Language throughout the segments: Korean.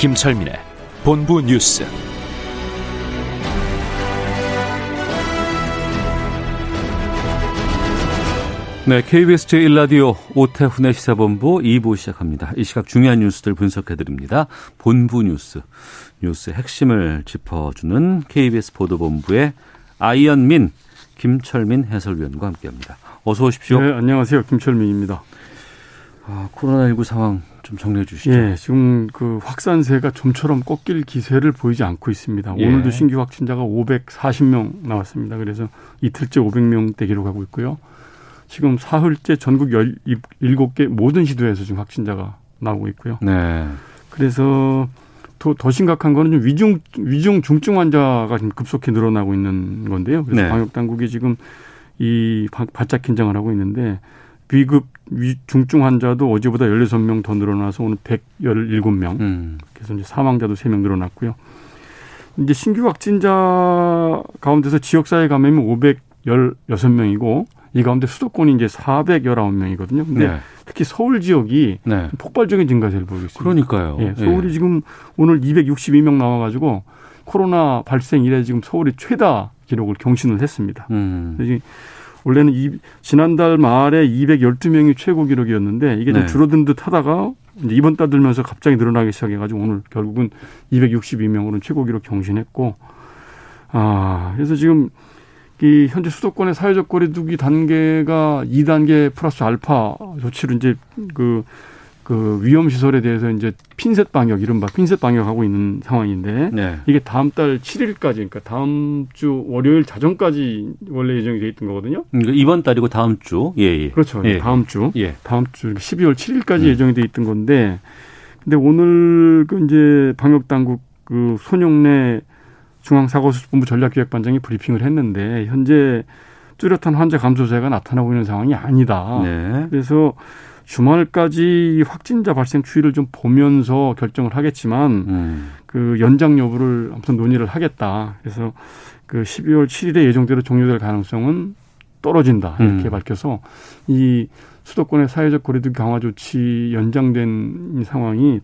김철민의 본부 뉴스. 네, KBS 제1라디오 오태훈의 시사본부 2부 시작합니다. 이 시각 중요한 뉴스들 분석해드립니다. 본부 뉴스, 뉴스의 핵심을 짚어주는 KBS 보도본부의 아이언민, 김철민 해설위원과 함께합니다. 어서 오십시오. 네, 안녕하세요. 김철민입니다. 아, 코로나19 상황 좀 정리해 주시죠. 예, 지금 그 확산세가 좀처럼 꺾일 기세를 보이지 않고 있습니다. 예. 오늘도 신규 확진자가 540명 나왔습니다. 그래서 이틀째 500명대 기록하고 있고요. 지금 사흘째 전국 17개 모든 시도에서 지금 확진자가 나오고 있고요. 네. 그래서 더 심각한 거는 좀 위중 중증 환자가 지금 급속히 늘어나고 있는 건데요. 그래서 네. 방역 당국이 지금 이 바짝 긴장을 하고 있는데, 비급 중증 환자도 어제보다 16명 더 늘어나서 오늘 117명. 그래서 이제 사망자도 3명 늘어났고요. 이제 신규 확진자 가운데서 지역사회 감염이 516명이고 이 가운데 수도권이 이제 419명이거든요. 근데 네. 특히 서울 지역이 네. 폭발적인 증가세를 보이고 있습니다. 그러니까요. 예, 서울이 예. 지금 오늘 262명 나와가지고 코로나 발생 이래 지금 서울이 최다 기록을 경신을 했습니다. 원래는 지난달 말에 212명이 최고 기록이었는데 이게 좀 네. 줄어든 듯 하다가 이제 이번 달 들면서 갑자기 늘어나기 시작해가지고 오늘 결국은 262명으로는 최고 기록 경신했고, 아, 그래서 지금 이 현재 수도권의 사회적 거리두기 단계가 2단계 플러스 알파 조치로 이제 그 위험 시설에 대해서 이제 핀셋 방역, 이른바 핀셋 방역하고 있는 상황인데 네. 이게 다음 달 7일까지, 그러니까 다음 주 월요일 자정까지 원래 예정이 돼 있던 거거든요. 그러니까 이번 달이고 다음 주, 예. 그렇죠. 예. 다음 주 12월 7일까지 예정이 돼 있던 건데, 근데 오늘 그 이제 방역 당국 그 손용래 중앙사고수습본부 전략기획반장이 브리핑을 했는데 현재 뚜렷한 환자 감소세가 나타나고 있는 상황이 아니다. 네. 그래서 주말까지 확진자 발생 추이를 좀 보면서 결정을 하겠지만 그 연장 여부를 아무튼 논의를 하겠다. 그래서 그 12월 7일에 예정대로 종료될 가능성은 떨어진다. 이렇게 밝혀서 이 수도권의 사회적 거리두기 강화 조치 연장된 상황이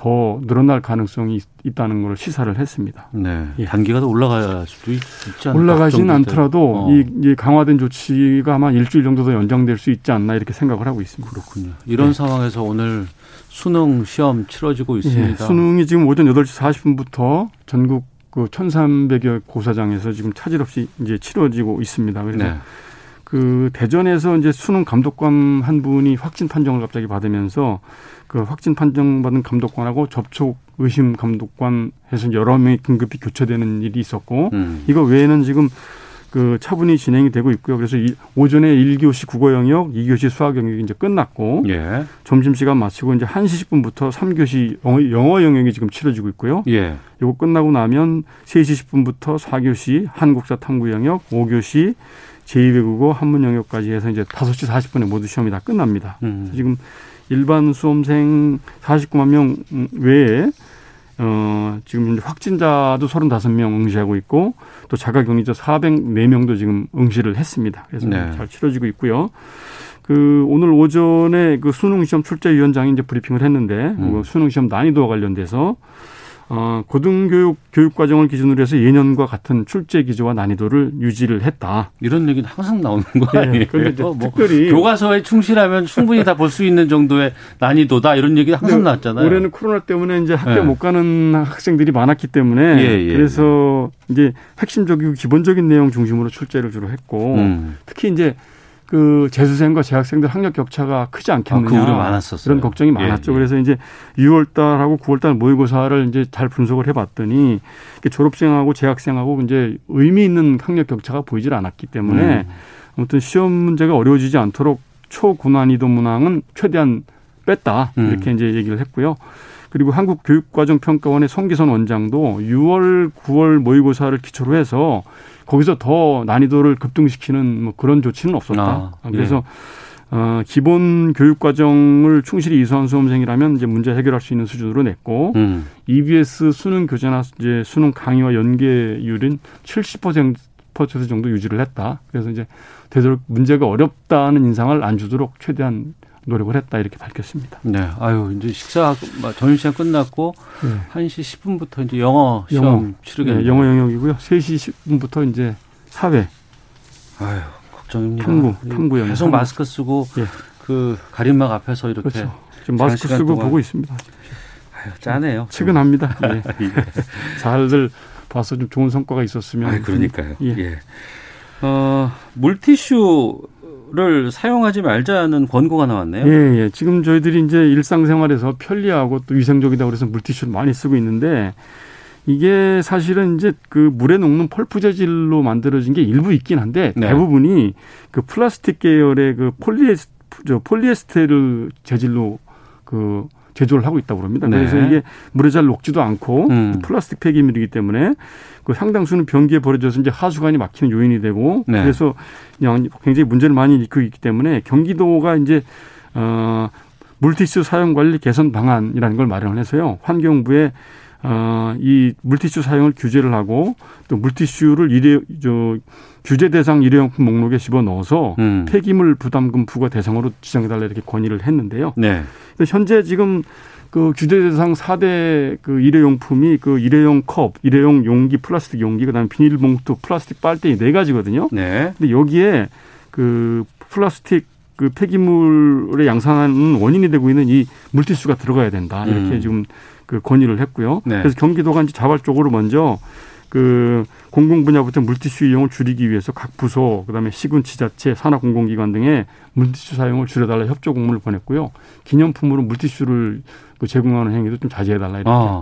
더 늘어날 가능성이 있다는 걸 시사를 했습니다. 네. 예. 단계가 더 올라갈 수도 있지 않을까. 올라가진 않더라도 이 강화된 조치가 아마 일주일 정도 더 연장될 수 있지 않나 이렇게 생각을 하고 있습니다. 그렇군요. 이런 네. 상황에서 오늘 수능 시험 치러지고 있습니다. 예. 수능이 지금 오전 8시 40분부터 전국 그 1,300여 고사장에서 지금 차질 없이 이제 치러지고 있습니다. 그래서 네. 그 대전에서 이제 수능 감독관 한 분이 확진 판정을 갑자기 받으면서 그 확진 판정받은 감독관하고 접촉 의심 감독관 해서 여러 명이 긴급히 교체되는 일이 있었고 이거 외에는 지금 그 차분히 진행이 되고 있고요. 그래서 오전에 1교시 국어 영역, 2교시 수학 영역이 이제 끝났고 예. 점심시간 마치고 이제 1시 10분부터 3교시 영어 영역이 지금 치러지고 있고요. 예. 이거 끝나고 나면 3시 10분부터 4교시 한국사 탐구 영역, 5교시 제2외국어 한문 영역까지 해서 이제 5시 40분에 모두 시험이 다 끝납니다. 지금 일반 수험생 49만 명 외에 지금 이제 확진자도 35명 응시하고 있고 또 자가격리자 404명도 지금 응시를 했습니다. 그래서 네. 잘 치러지고 있고요. 그 오늘 오전에 그 수능시험 출제위원장이 이제 브리핑을 했는데 수능시험 난이도와 관련돼서 고등교육 교육과정을 기준으로 해서 예년과 같은 출제 기조와 난이도를 유지를 했다. 이런 얘기는 항상 나오는 거 아니에요? 네, 그러니까 특별히 교과서에 충실하면 충분히 다 볼 수 있는 정도의 난이도다, 이런 얘기가 항상 나왔잖아요. 올해는 코로나 때문에 이제 학교 네. 못 가는 학생들이 많았기 때문에 그래서 이제 핵심적이고 기본적인 내용 중심으로 출제를 주로 했고 특히 이제 그 재수생과 재학생들 학력 격차가 크지 않겠느냐. 그 우려 많았었어요. 그런 걱정이 많았죠. 예, 예. 그래서 이제 6월달하고 9월달 모의고사를 이제 잘 분석을 해봤더니 졸업생하고 재학생하고 이제 의미 있는 학력 격차가 보이질 않았기 때문에 아무튼 시험 문제가 어려워지지 않도록 초고난이도 문항은 최대한 뺐다. 이렇게 이제 얘기를 했고요. 그리고 한국교육과정평가원의 송기선 원장도 6월, 9월 모의고사를 기초로 해서 거기서 더 난이도를 급등시키는 뭐 그런 조치는 없었다. 아, 그래서 기본 교육과정을 충실히 이수한 수험생이라면 이제 문제 해결할 수 있는 수준으로 냈고 EBS 수능 교재나 이제 수능 강의와 연계율은 70% 정도 유지를 했다. 그래서 이제 되도록 문제가 어렵다는 인상을 안 주도록 최대한 노력을 했다 이렇게 밝혔습니다. 네, 아유 이제 식사 점심 시간 끝났고 1시 10분부터 이제 영어 시험 치르겠네요. 네, 영어 영역이고요. 3시 10분부터 이제 사회. 아유 걱정입니다. 탐구 영역. 계속 마스크 쓰고 그 가림막 앞에서 이렇게 지금 마스크 쓰고 동안. 보고 있습니다. 아유 짠해요. 측은합니다. 네. 예. 잘들 봐서 좀 좋은 성과가 있었으면. 아유, 그러니까요. 예. 물티슈. 를 사용하지 말자는 권고가 나왔네요. 예, 예. 지금 저희들이 이제 일상생활에서 편리하고 또 위생적이다고 그래서 물티슈를 많이 쓰고 있는데 이게 사실은 이제 그 물에 녹는 펄프 재질로 만들어진 게 일부 있긴 한데 대부분이 그 플라스틱 계열의 그 폴리에스테르 재질로 그 제조를 하고 있다고 합니다. 그래서 이게 물에 잘 녹지도 않고 플라스틱 폐기물이기 때문에 그 상당수는 변기에 버려져서 이제 하수관이 막히는 요인이 되고 그래서 그냥 굉장히 문제를 많이 일으키고 있기 때문에 경기도가 이제 물티슈 사용 관리 개선 방안이라는 걸 마련해서요. 환경부에 이 물티슈 사용을 규제를 하고 또 물티슈를 규제 대상 일회용품 목록에 집어넣어서 폐기물 부담금 부과 대상으로 지정해달라 이렇게 건의를 했는데요. 네. 현재 지금 그 규제 대상 4대 그 일회용품이 그 일회용 컵, 일회용 용기, 플라스틱 용기, 그다음에 비닐봉투, 플라스틱 빨대 이 네 가지거든요. 네. 근데 여기에 그 플라스틱 그 폐기물의 양산하는 원인이 되고 있는 이 물티슈가 들어가야 된다 이렇게 지금. 그 건의를 했고요. 네. 그래서 경기도가 이제 자발적으로 먼저 그 공공 분야부터 물티슈 이용을 줄이기 위해서 각 부서, 그다음에 시군, 지자체, 산하 공공기관 등에 물티슈 사용을 줄여달라 협조 공문을 보냈고요. 기념품으로 물티슈를 제공하는 행위도 좀 자제해달라 이렇게.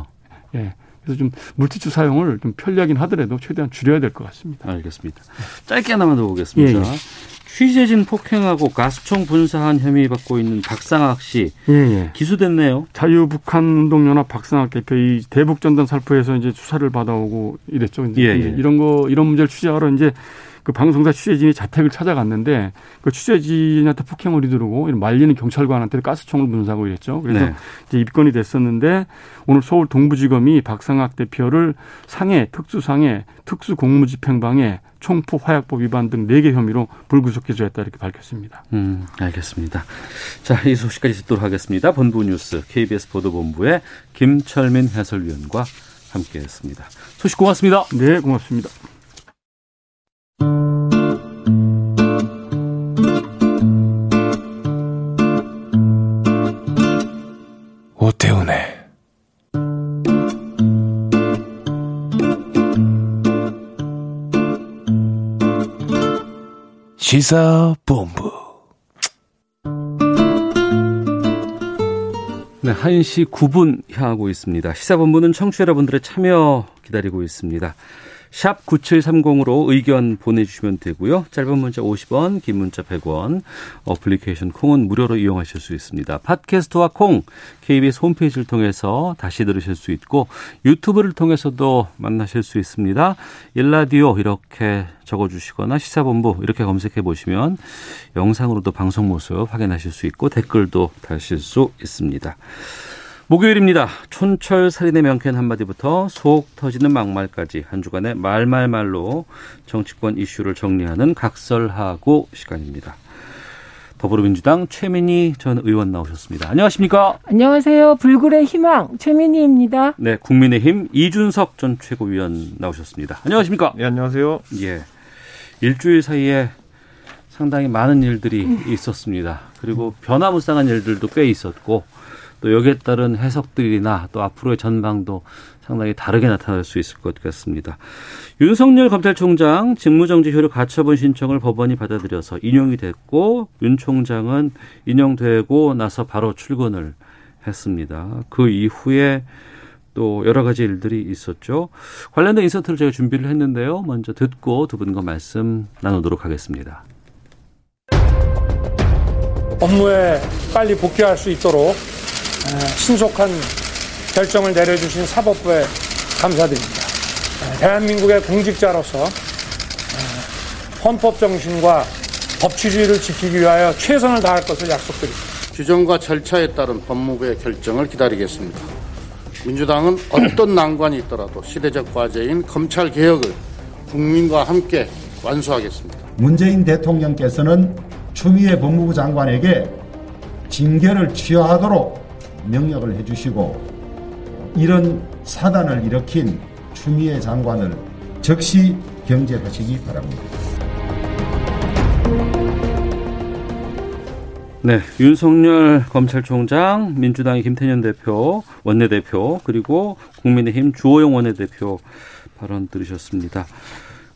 예. 그래서 좀 물티슈 사용을 좀 편리하긴 하더라도 최대한 줄여야 될 것 같습니다. 알겠습니다. 짧게 하나만 더 보겠습니다. 예, 예. 취재진 폭행하고 가스총 분사한 혐의 받고 있는 박상학 씨 기소됐네요. 자유북한운동연합 박상학 대표 이 대북전단 살포에서 이제 수사를 받아오고 이랬죠. 이제 이런 문제를 취재하러 이제 그 방송사 취재진이 자택을 찾아갔는데 그 취재진한테 폭행을 이두르고 말리는 경찰관한테 가스총을 분사하고 이랬죠. 그래서 이제 입건이 됐었는데 오늘 서울 동부지검이 박상학 대표를 상해, 특수상해, 특수공무집행방해 총포 화약법 위반 등 4개 혐의로 불구속 기소했다 이렇게 밝혔습니다. 알겠습니다. 자, 이 소식까지 듣도록 하겠습니다. 본부 뉴스 KBS 보도본부의 김철민 해설위원과 함께했습니다. 소식 고맙습니다. 네, 고맙습니다. 오태훈의 시사본부. 네, 1시 9분 향하고 있습니다. 시사본부는 청취자 여러분들의 참여 기다리고 있습니다. 샵 9730으로 의견 보내주시면 되고요. 짧은 문자 50원, 긴 문자 100원, 어플리케이션 콩은 무료로 이용하실 수 있습니다. 팟캐스트와 콩, KBS 홈페이지를 통해서 다시 들으실 수 있고 유튜브를 통해서도 만나실 수 있습니다. 일라디오 이렇게 적어주시거나 시사본부 이렇게 검색해 보시면 영상으로도 방송 모습 확인하실 수 있고 댓글도 다실 수 있습니다. 목요일입니다. 촌철살인의 명쾌한 한마디부터 속 터지는 막말까지 한 주간의 말말말로 정치권 이슈를 정리하는 각설하고 시간입니다. 더불어민주당 최민희 전 의원 나오셨습니다. 안녕하십니까? 안녕하세요. 불굴의 희망 최민희입니다. 네, 국민의힘 이준석 전 최고위원 나오셨습니다. 안녕하십니까? 네, 안녕하세요. 예, 일주일 사이에 상당히 많은 일들이 있었습니다. 그리고 변화무쌍한 일들도 꽤 있었고 또 여기에 따른 해석들이나 또 앞으로의 전망도 상당히 다르게 나타날 수 있을 것 같습니다. 윤석열 검찰총장 직무정지 효력 가처분 신청을 법원이 받아들여서 인용이 됐고 윤 총장은 인용되고 나서 바로 출근을 했습니다. 그 이후에 또 여러 가지 일들이 있었죠. 관련된 인서트를 제가 준비를 했는데요. 먼저 듣고 두 분과 말씀 나누도록 하겠습니다. 업무에 빨리 복귀할 수 있도록 신속한 결정을 내려주신 사법부에 감사드립니다. 대한민국의 공직자로서 헌법 정신과 법치주의를 지키기 위하여 최선을 다할 것을 약속드립니다. 규정과 절차에 따른 법무부의 결정을 기다리겠습니다. 민주당은 어떤 난관이 있더라도 시대적 과제인 검찰개혁을 국민과 함께 완수하겠습니다. 문재인 대통령께서는 추미애 법무부 장관에게 징계를 취하하도록 명령을 해주시고, 이런 사단을 일으킨 추미애 장관을 즉시 경질하시기 바랍니다. 네, 윤석열 검찰총장, 민주당의 김태년 대표, 원내대표, 그리고 국민의힘 주호영 원내대표 발언 들으셨습니다.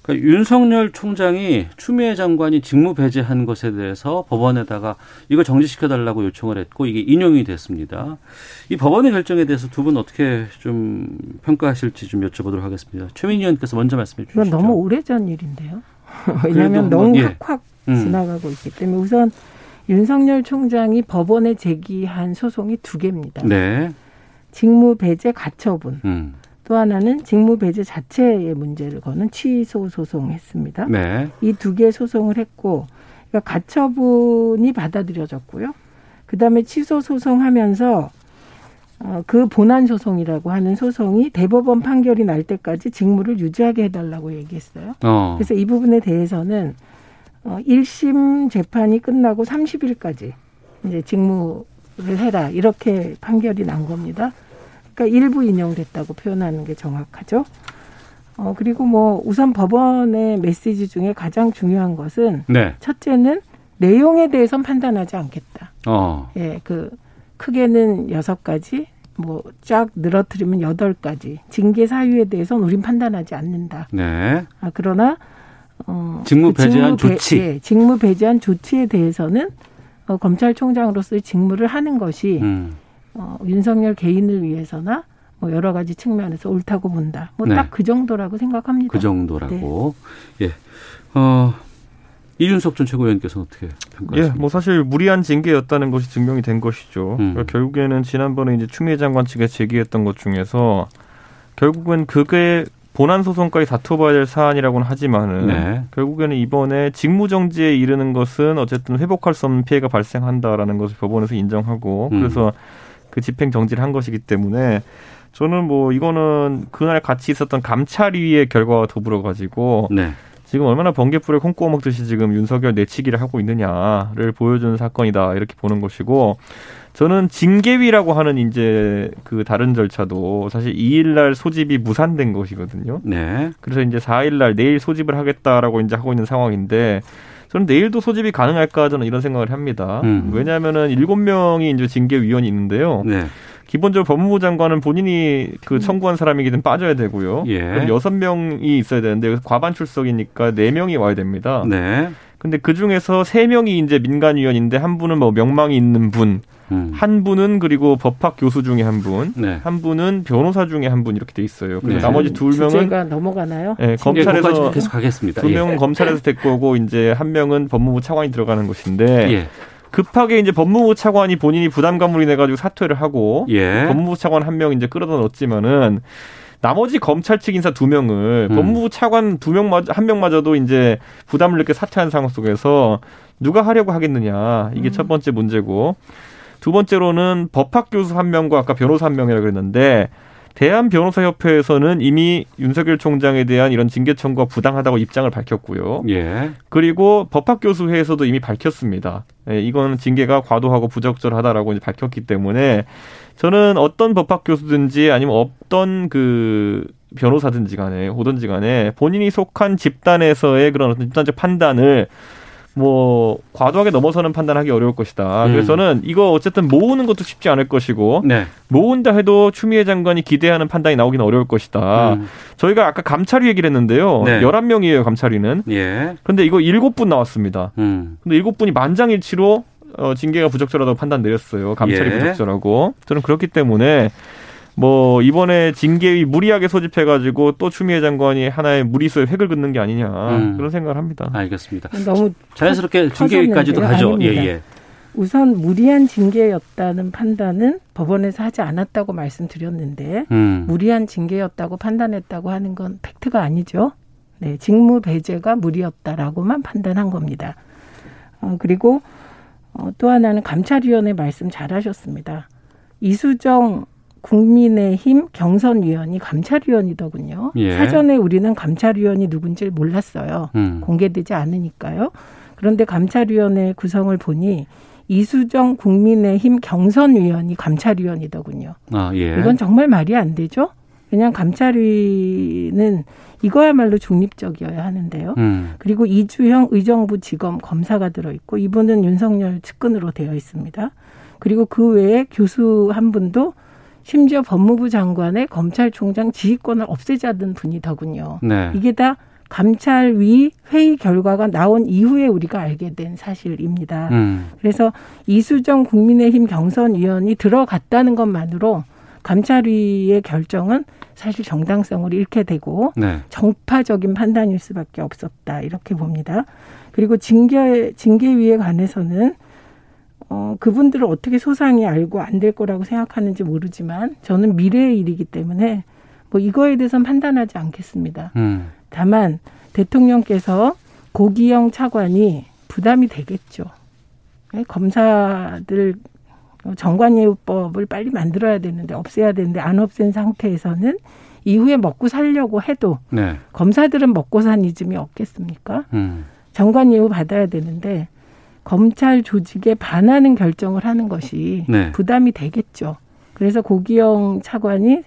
그러니까 윤석열 총장이 추미애 장관이 직무 배제한 것에 대해서 법원에다가 이거 정지시켜달라고 요청을 했고, 이게 인용이 됐습니다. 이 법원의 결정에 대해서 두 분 어떻게 좀 평가하실지 좀 여쭤보도록 하겠습니다. 최민희 의원께서 먼저 말씀해 주시죠. 이건 너무 오래전 일인데요. 왜냐하면 너무 확확 지나가고 있기 때문에, 우선 윤석열 총장이 법원에 제기한 소송이 두 개입니다. 네. 직무 배제 가처분. 또 하나는 직무 배제 자체의 문제를 거는 취소 소송했습니다. 네. 이 두 개의 소송을 했고, 그러니까 가처분이 받아들여졌고요. 그다음에 취소 소송하면서 그 본안 소송이라고 하는 소송이 대법원 판결이 날 때까지 직무를 유지하게 해달라고 얘기했어요. 그래서 이 부분에 대해서는 1심 재판이 끝나고 30일까지 이제 직무를 해라, 이렇게 판결이 난 겁니다. 그러니까 일부 인용됐다고 표현하는 게 정확하죠. 그리고 뭐 우선 법원의 메시지 중에 가장 중요한 것은, 네, 첫째는 내용에 대해선 판단하지 않겠다. 예, 그 크게는 6가지, 뭐 쫙 늘어뜨리면 8가지. 징계 사유에 대해서는 우린 판단하지 않는다. 네. 아, 그러나 직무 배제한 조치. 예, 직무 배제한 조치에 대해서는 검찰총장으로서의 직무를 하는 것이 윤석열 개인을 위해서나 뭐 여러 가지 측면에서 옳다고 본다. 뭐 딱 그 정도라고 생각합니다. 그 정도라고. 네. 예. 이준석 전 최고위원께서는 어떻게 평가하십니까? 예, 뭐 사실 무리한 징계였다는 것이 증명이 된 것이죠. 그러니까 결국에는 지난번에 이제 추미애 장관 측에 제기했던 것 중에서 결국엔 그게 본안 소송까지 다퉈봐야 될 사안이라고는 하지만은, 네, 결국에는 이번에 직무정지에 이르는 것은 어쨌든 회복할 수 없는 피해가 발생한다라는 것을 법원에서 인정하고, 그래서 그 집행정지를 한 것이기 때문에, 저는 뭐 이거는 그날 같이 있었던 감찰위의 결과와 더불어 가지고, 네, 지금 얼마나 번개불에 콩구워 먹듯이 지금 윤석열 내치기를 하고 있느냐를 보여주는 사건이다, 이렇게 보는 것이고, 저는 징계위라고 하는 이제 그 다른 절차도 사실 2일날 소집이 무산된 것이거든요. 네. 그래서 이제 4일날 내일 소집을 하겠다라고 이제 하고 있는 상황인데, 저는 내일도 소집이 가능할까, 저는 이런 생각을 합니다. 왜냐하면은 7명이 이제 징계위원이 있는데요. 네. 기본적으로 법무부 장관은 본인이 그 청구한 사람이기든 빠져야 되고요. 예. 그럼 6명이 있어야 되는데, 과반 출석이니까 4명이 와야 됩니다. 네. 근데 그 중에서 3명이 이제 민간위원인데, 한 분은 뭐 명망이 있는 분, 한 분은 그리고 법학 교수 중에 한 분, 네, 한 분은 변호사 중에 한 분, 이렇게 돼 있어요. 그래서, 네, 나머지 2명은 주제가 넘어가나요? 네, 검찰에서 계속 가겠습니다. 2명은 예, 검찰에서 데리고 오고 이제 1명은 법무부 차관이 들어가는 것인데. 예. 급하게 이제 법무부 차관이 본인이 부담감으로 인해 가지고 사퇴를 하고, 예, 법무부 차관 1명 이제 끌어다 넣었지만은, 나머지 검찰 측 인사 2명을 법무부 차관 1명마저도 이제 부담을 느껴 사퇴한 상황 속에서 누가 하려고 하겠느냐, 이게 첫 번째 문제고, 두 번째로는 법학 교수 1명과 아까 변호사 1명이라고 그랬는데, 대한변호사협회에서는 이미 윤석열 총장에 대한 이런 징계 청구가 부당하다고 입장을 밝혔고요. 예. 그리고 법학교수회에서도 이미 밝혔습니다. 예, 이건 징계가 과도하고 부적절하다라고 이제 밝혔기 때문에, 저는 어떤 법학교수든지 아니면 어떤 그 변호사든지 간에 오든지 간에 본인이 속한 집단에서의 그런 어떤 집단적 판단을 뭐 과도하게 넘어서는 판단하기 어려울 것이다. 그래서는 이거 어쨌든 모으는 것도 쉽지 않을 것이고, 네, 모은다 해도 추미애 장관이 기대하는 판단이 나오기는 어려울 것이다. 저희가 아까 감찰위 얘기를 했는데요. 네. 11명이에요 감찰위는. 예. 그런데 이거 7분 나왔습니다. 근데 7분이 만장일치로 징계가 부적절하다고 판단 내렸어요. 감찰이, 예, 부적절하고. 저는 그렇기 때문에 뭐 이번에 징계위 무리하게 소집해가지고 또 추미애 장관이 하나의 무리수에 획을 긋는 게 아니냐, 그런 생각을 합니다. 알겠습니다. 너무 자연스럽게 징계위까지도 가죠. 예예. 우선 무리한 징계였다는 판단은 법원에서 하지 않았다고 말씀드렸는데 무리한 징계였다고 판단했다고 하는 건 팩트가 아니죠. 네, 직무 배제가 무리였다라고만 판단한 겁니다. 그리고 또 하나는 감찰위원회 말씀 잘하셨습니다. 이수정 국민의힘 경선위원이 감찰위원이더군요. 예. 사전에 우리는 감찰위원이 누군지 몰랐어요. 공개되지 않으니까요. 그런데 감찰위원회 구성을 보니 이수정 국민의힘 경선위원이 감찰위원이더군요. 아, 예. 이건 정말 말이 안 되죠. 그냥 감찰위는 이거야말로 중립적이어야 하는데요. 그리고 이주영 의정부 지검 검사가 들어있고 이분은 윤석열 측근으로 되어 있습니다. 그리고 그 외에 교수 한 분도 심지어 법무부 장관의 검찰총장 지휘권을 없애자던 분이더군요. 네. 이게 다 감찰위 회의 결과가 나온 이후에 우리가 알게 된 사실입니다. 그래서 이수정 국민의힘 경선위원이 들어갔다는 것만으로 감찰위의 결정은 사실 정당성을 잃게 되고 네. 정파적인 판단일 수밖에 없었다. 이렇게 봅니다. 그리고 징계위에 관해서는 그분들을 어떻게 소상히 알고 안 될 거라고 생각하는지 모르지만 저는 미래의 일이기 때문에 뭐 이거에 대해서는 판단하지 않겠습니다. 다만 대통령께서 고기영 차관이 부담이 되겠죠. 네? 검사들 정관예우법을 빨리 만들어야 되는데 없애야 되는데 안 없앤 상태에서는 이후에 먹고 살려고 해도 네. 검사들은 먹고 산 이즘이 없겠습니까? 정관예우 받아야 되는데 검찰 조직에 반하는 결정을 하는 것이 네. 부담이 되겠죠. 그래서 고기영 차관이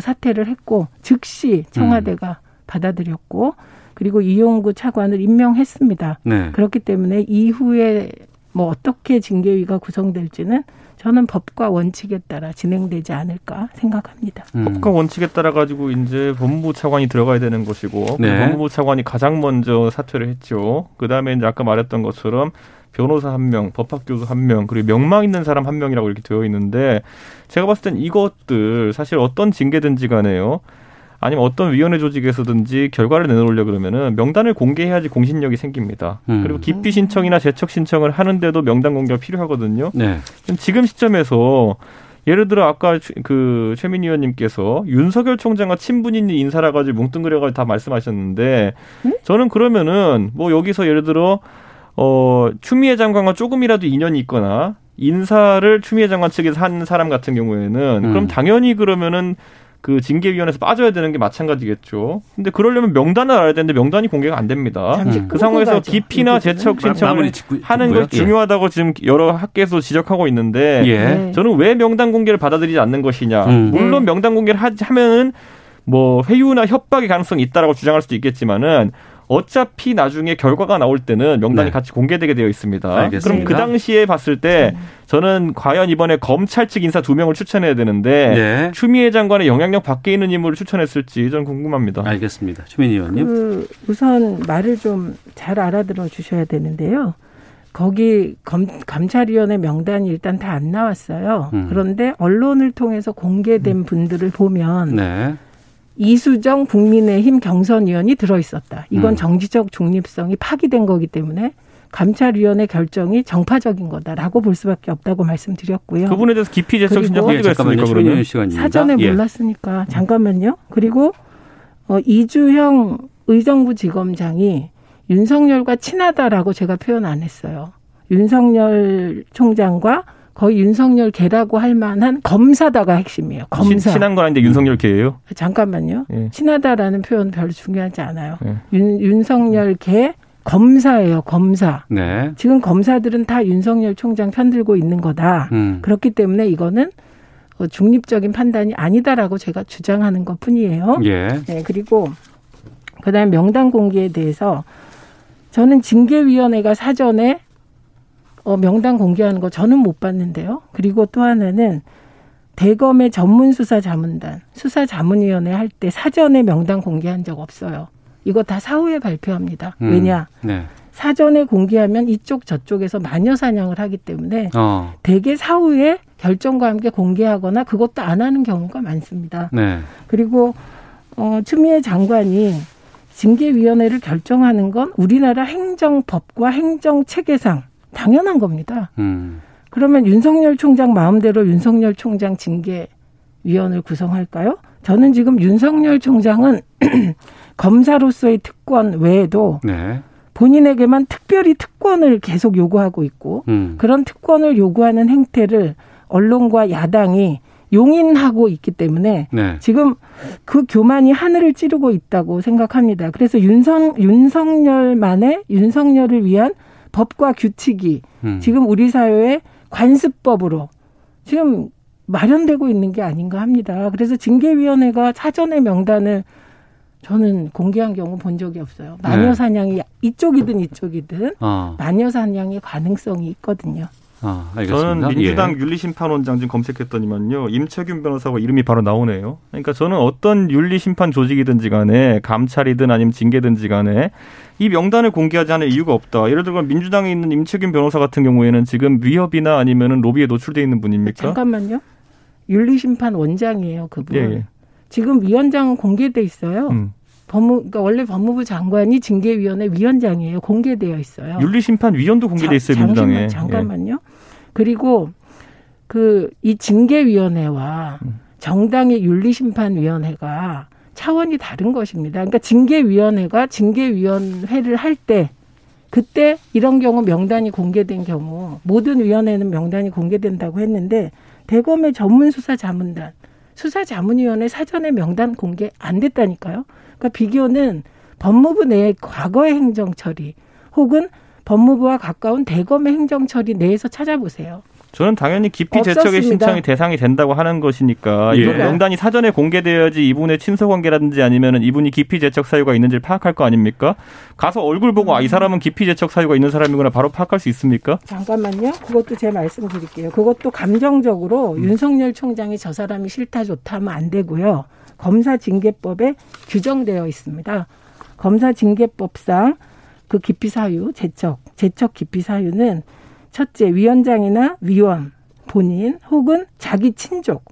사퇴를 했고 즉시 청와대가 받아들였고 그리고 이용구 차관을 임명했습니다. 네. 그렇기 때문에 이후에 뭐 어떻게 징계위가 구성될지는 저는 법과 원칙에 따라 진행되지 않을까 생각합니다. 법과 원칙에 따라 가지고 이제 법무부 차관이 들어가야 되는 것이고 네. 법무부 차관이 가장 먼저 사퇴를 했죠. 그다음에 이제 아까 말했던 것처럼 변호사 한 명, 법학교수 한 명, 그리고 명망 있는 사람 한 명이라고 이렇게 되어 있는데 제가 봤을 땐 이것들 사실 어떤 징계든지 간에요. 아니면 어떤 위원회 조직에서든지 결과를 내놓으려고 그러면은 명단을 공개해야지 공신력이 생깁니다. 그리고 기피 신청이나 재척 신청을 하는데도 명단 공개가 필요하거든요. 네. 지금 시점에서 예를 들어 아까 그 최민희 의원님께서 윤석열 총장과 친분인 인사라 가지고 뭉뚱그려가지고 다 말씀하셨는데 저는 그러면은 뭐 여기서 예를 들어 추미애 장관과 조금이라도 인연이 있거나 인사를 추미애 장관 측에서 한 사람 같은 경우에는 그럼 당연히 그러면은 그 징계위원회에서 빠져야 되는 게 마찬가지겠죠. 근데 그러려면 명단을 알아야 되는데 명단이 공개가 안 됩니다. 그 상황에서 기피나 재척 신청을 하는 걸 중요하다고 지금 여러 학계에서 지적하고 있는데 예. 저는 왜 명단 공개를 받아들이지 않는 것이냐. 물론 명단 공개를 하면은 뭐 회유나 협박의 가능성이 있다라고 주장할 수도 있겠지만은 어차피 나중에 결과가 나올 때는 명단이 네. 같이 공개되게 되어 있습니다. 알겠습니다. 그럼 그 당시에 봤을 때 저는 과연 이번에 검찰 측 인사 2명을 추천해야 되는데 네. 추미애 장관의 영향력 밖에 있는 인물을 추천했을지 저는 궁금합니다. 알겠습니다. 최민희 의원님. 우선 말을 좀 잘 알아들어 주셔야 되는데요. 거기 감찰위원회 명단이 일단 다 안 나왔어요. 그런데 언론을 통해서 공개된 분들을 보면 네. 이수정 국민의힘 경선위원이 들어있었다. 이건 정치적 중립성이 파기된 거기 때문에 감찰위원회 결정이 정파적인 거다라고 볼 수밖에 없다고 말씀드렸고요. 그분에 대해서 깊이 재척 신청을 했습니까? 그러면 사전에 몰랐으니까 예. 잠깐만요. 그리고 이주형 의정부 지검장이 윤석열과 친하다라고 제가 표현 안 했어요. 윤석열 총장과 거의 윤석열 계라고 할 만한 검사다가 핵심이에요. 검사. 친한 건 아닌데 윤석열 계예요? 잠깐만요. 예. 친하다라는 표현 별로 중요하지 않아요. 예. 윤석열 계 검사예요. 검사. 네. 지금 검사들은 다 윤석열 총장 편들고 있는 거다. 그렇기 때문에 이거는 중립적인 판단이 아니다라고 제가 주장하는 것뿐이에요. 예. 네. 그리고 그다음에 명단 공개에 대해서 저는 징계위원회가 사전에 명단 공개하는 거 저는 못 봤는데요. 그리고 또 하나는 대검의 전문수사자문단, 수사자문위원회 할 때 사전에 명단 공개한 적 없어요. 이거 다 사후에 발표합니다. 왜냐? 네. 사전에 공개하면 이쪽 저쪽에서 마녀사냥을 하기 때문에 대개 사후에 결정과 함께 공개하거나 그것도 안 하는 경우가 많습니다. 네. 그리고 추미애 장관이 징계위원회를 결정하는 건 우리나라 행정법과 행정체계상 당연한 겁니다. 그러면 윤석열 총장 마음대로 윤석열 총장 징계위원을 구성할까요? 저는 지금 윤석열 총장은 검사로서의 특권 외에도 네. 본인에게만 특별히 특권을 계속 요구하고 있고 그런 특권을 요구하는 행태를 언론과 야당이 용인하고 있기 때문에 네. 지금 그 교만이 하늘을 찌르고 있다고 생각합니다. 그래서 윤석열만의 윤석열을 위한 법과 규칙이 지금 우리 사회의 관습법으로 지금 마련되고 있는 게 아닌가 합니다. 그래서 징계위원회가 사전에 명단을 저는 공개한 경우 본 적이 없어요. 마녀 사냥이 이쪽이든 이쪽이든 마녀 사냥의 가능성이 있거든요. 아, 알겠습니다. 저는 민주당 예. 윤리심판원장 지금 검색했더니만요. 임채균 변호사가 이름이 바로 나오네요. 그러니까 저는 어떤 윤리심판 조직이든지 간에 감찰이든 아니면 징계든지 간에 이 명단을 공개하지 않을 이유가 없다. 예를 들어 민주당에 있는 임채균 변호사 같은 경우에는 지금 위협이나 아니면 로비에 노출되어 있는 분입니까? 잠깐만요. 윤리심판원장이에요. 그분. 예. 지금 위원장은 공개돼 있어요. 그러니까 원래 법무부 장관이 징계위원회 위원장이에요. 공개되어 있어요. 윤리심판위원도 공개돼 있어요. 민주당에. 잠깐만요. 예. 그리고 이 징계위원회와 정당의 윤리심판위원회가 차원이 다른 것입니다. 그러니까 징계위원회가 징계위원회를 할 때 그때 이런 경우 명단이 공개된 경우 모든 위원회는 명단이 공개된다고 했는데 대검의 전문수사 자문단 수사자문위원회 사전에 명단 공개 안 됐다니까요. 그러니까 비교는 법무부 내의 과거의 행정처리 혹은 법무부와 가까운 대검의 행정처리 내에서 찾아보세요. 저는 당연히 기피 재척의 신청이 대상이 된다고 하는 것이니까 예. 명단이 사전에 공개되어야지 이분의 친서관계라든지 아니면 이분이 기피 재척 사유가 있는지를 파악할 거 아닙니까? 가서 얼굴 보고 이 사람은 기피 재척 사유가 있는 사람이구나 바로 파악할 수 있습니까? 잠깐만요. 그것도 제 말씀 드릴게요. 그것도 감정적으로 윤석열 총장이 저 사람이 싫다 좋다 하면 안 되고요. 검사 징계법에 규정되어 있습니다. 검사 징계법상 그 기피 사유, 재척 기피 사유는 첫째, 위원장이나 위원, 본인 혹은 자기 친족,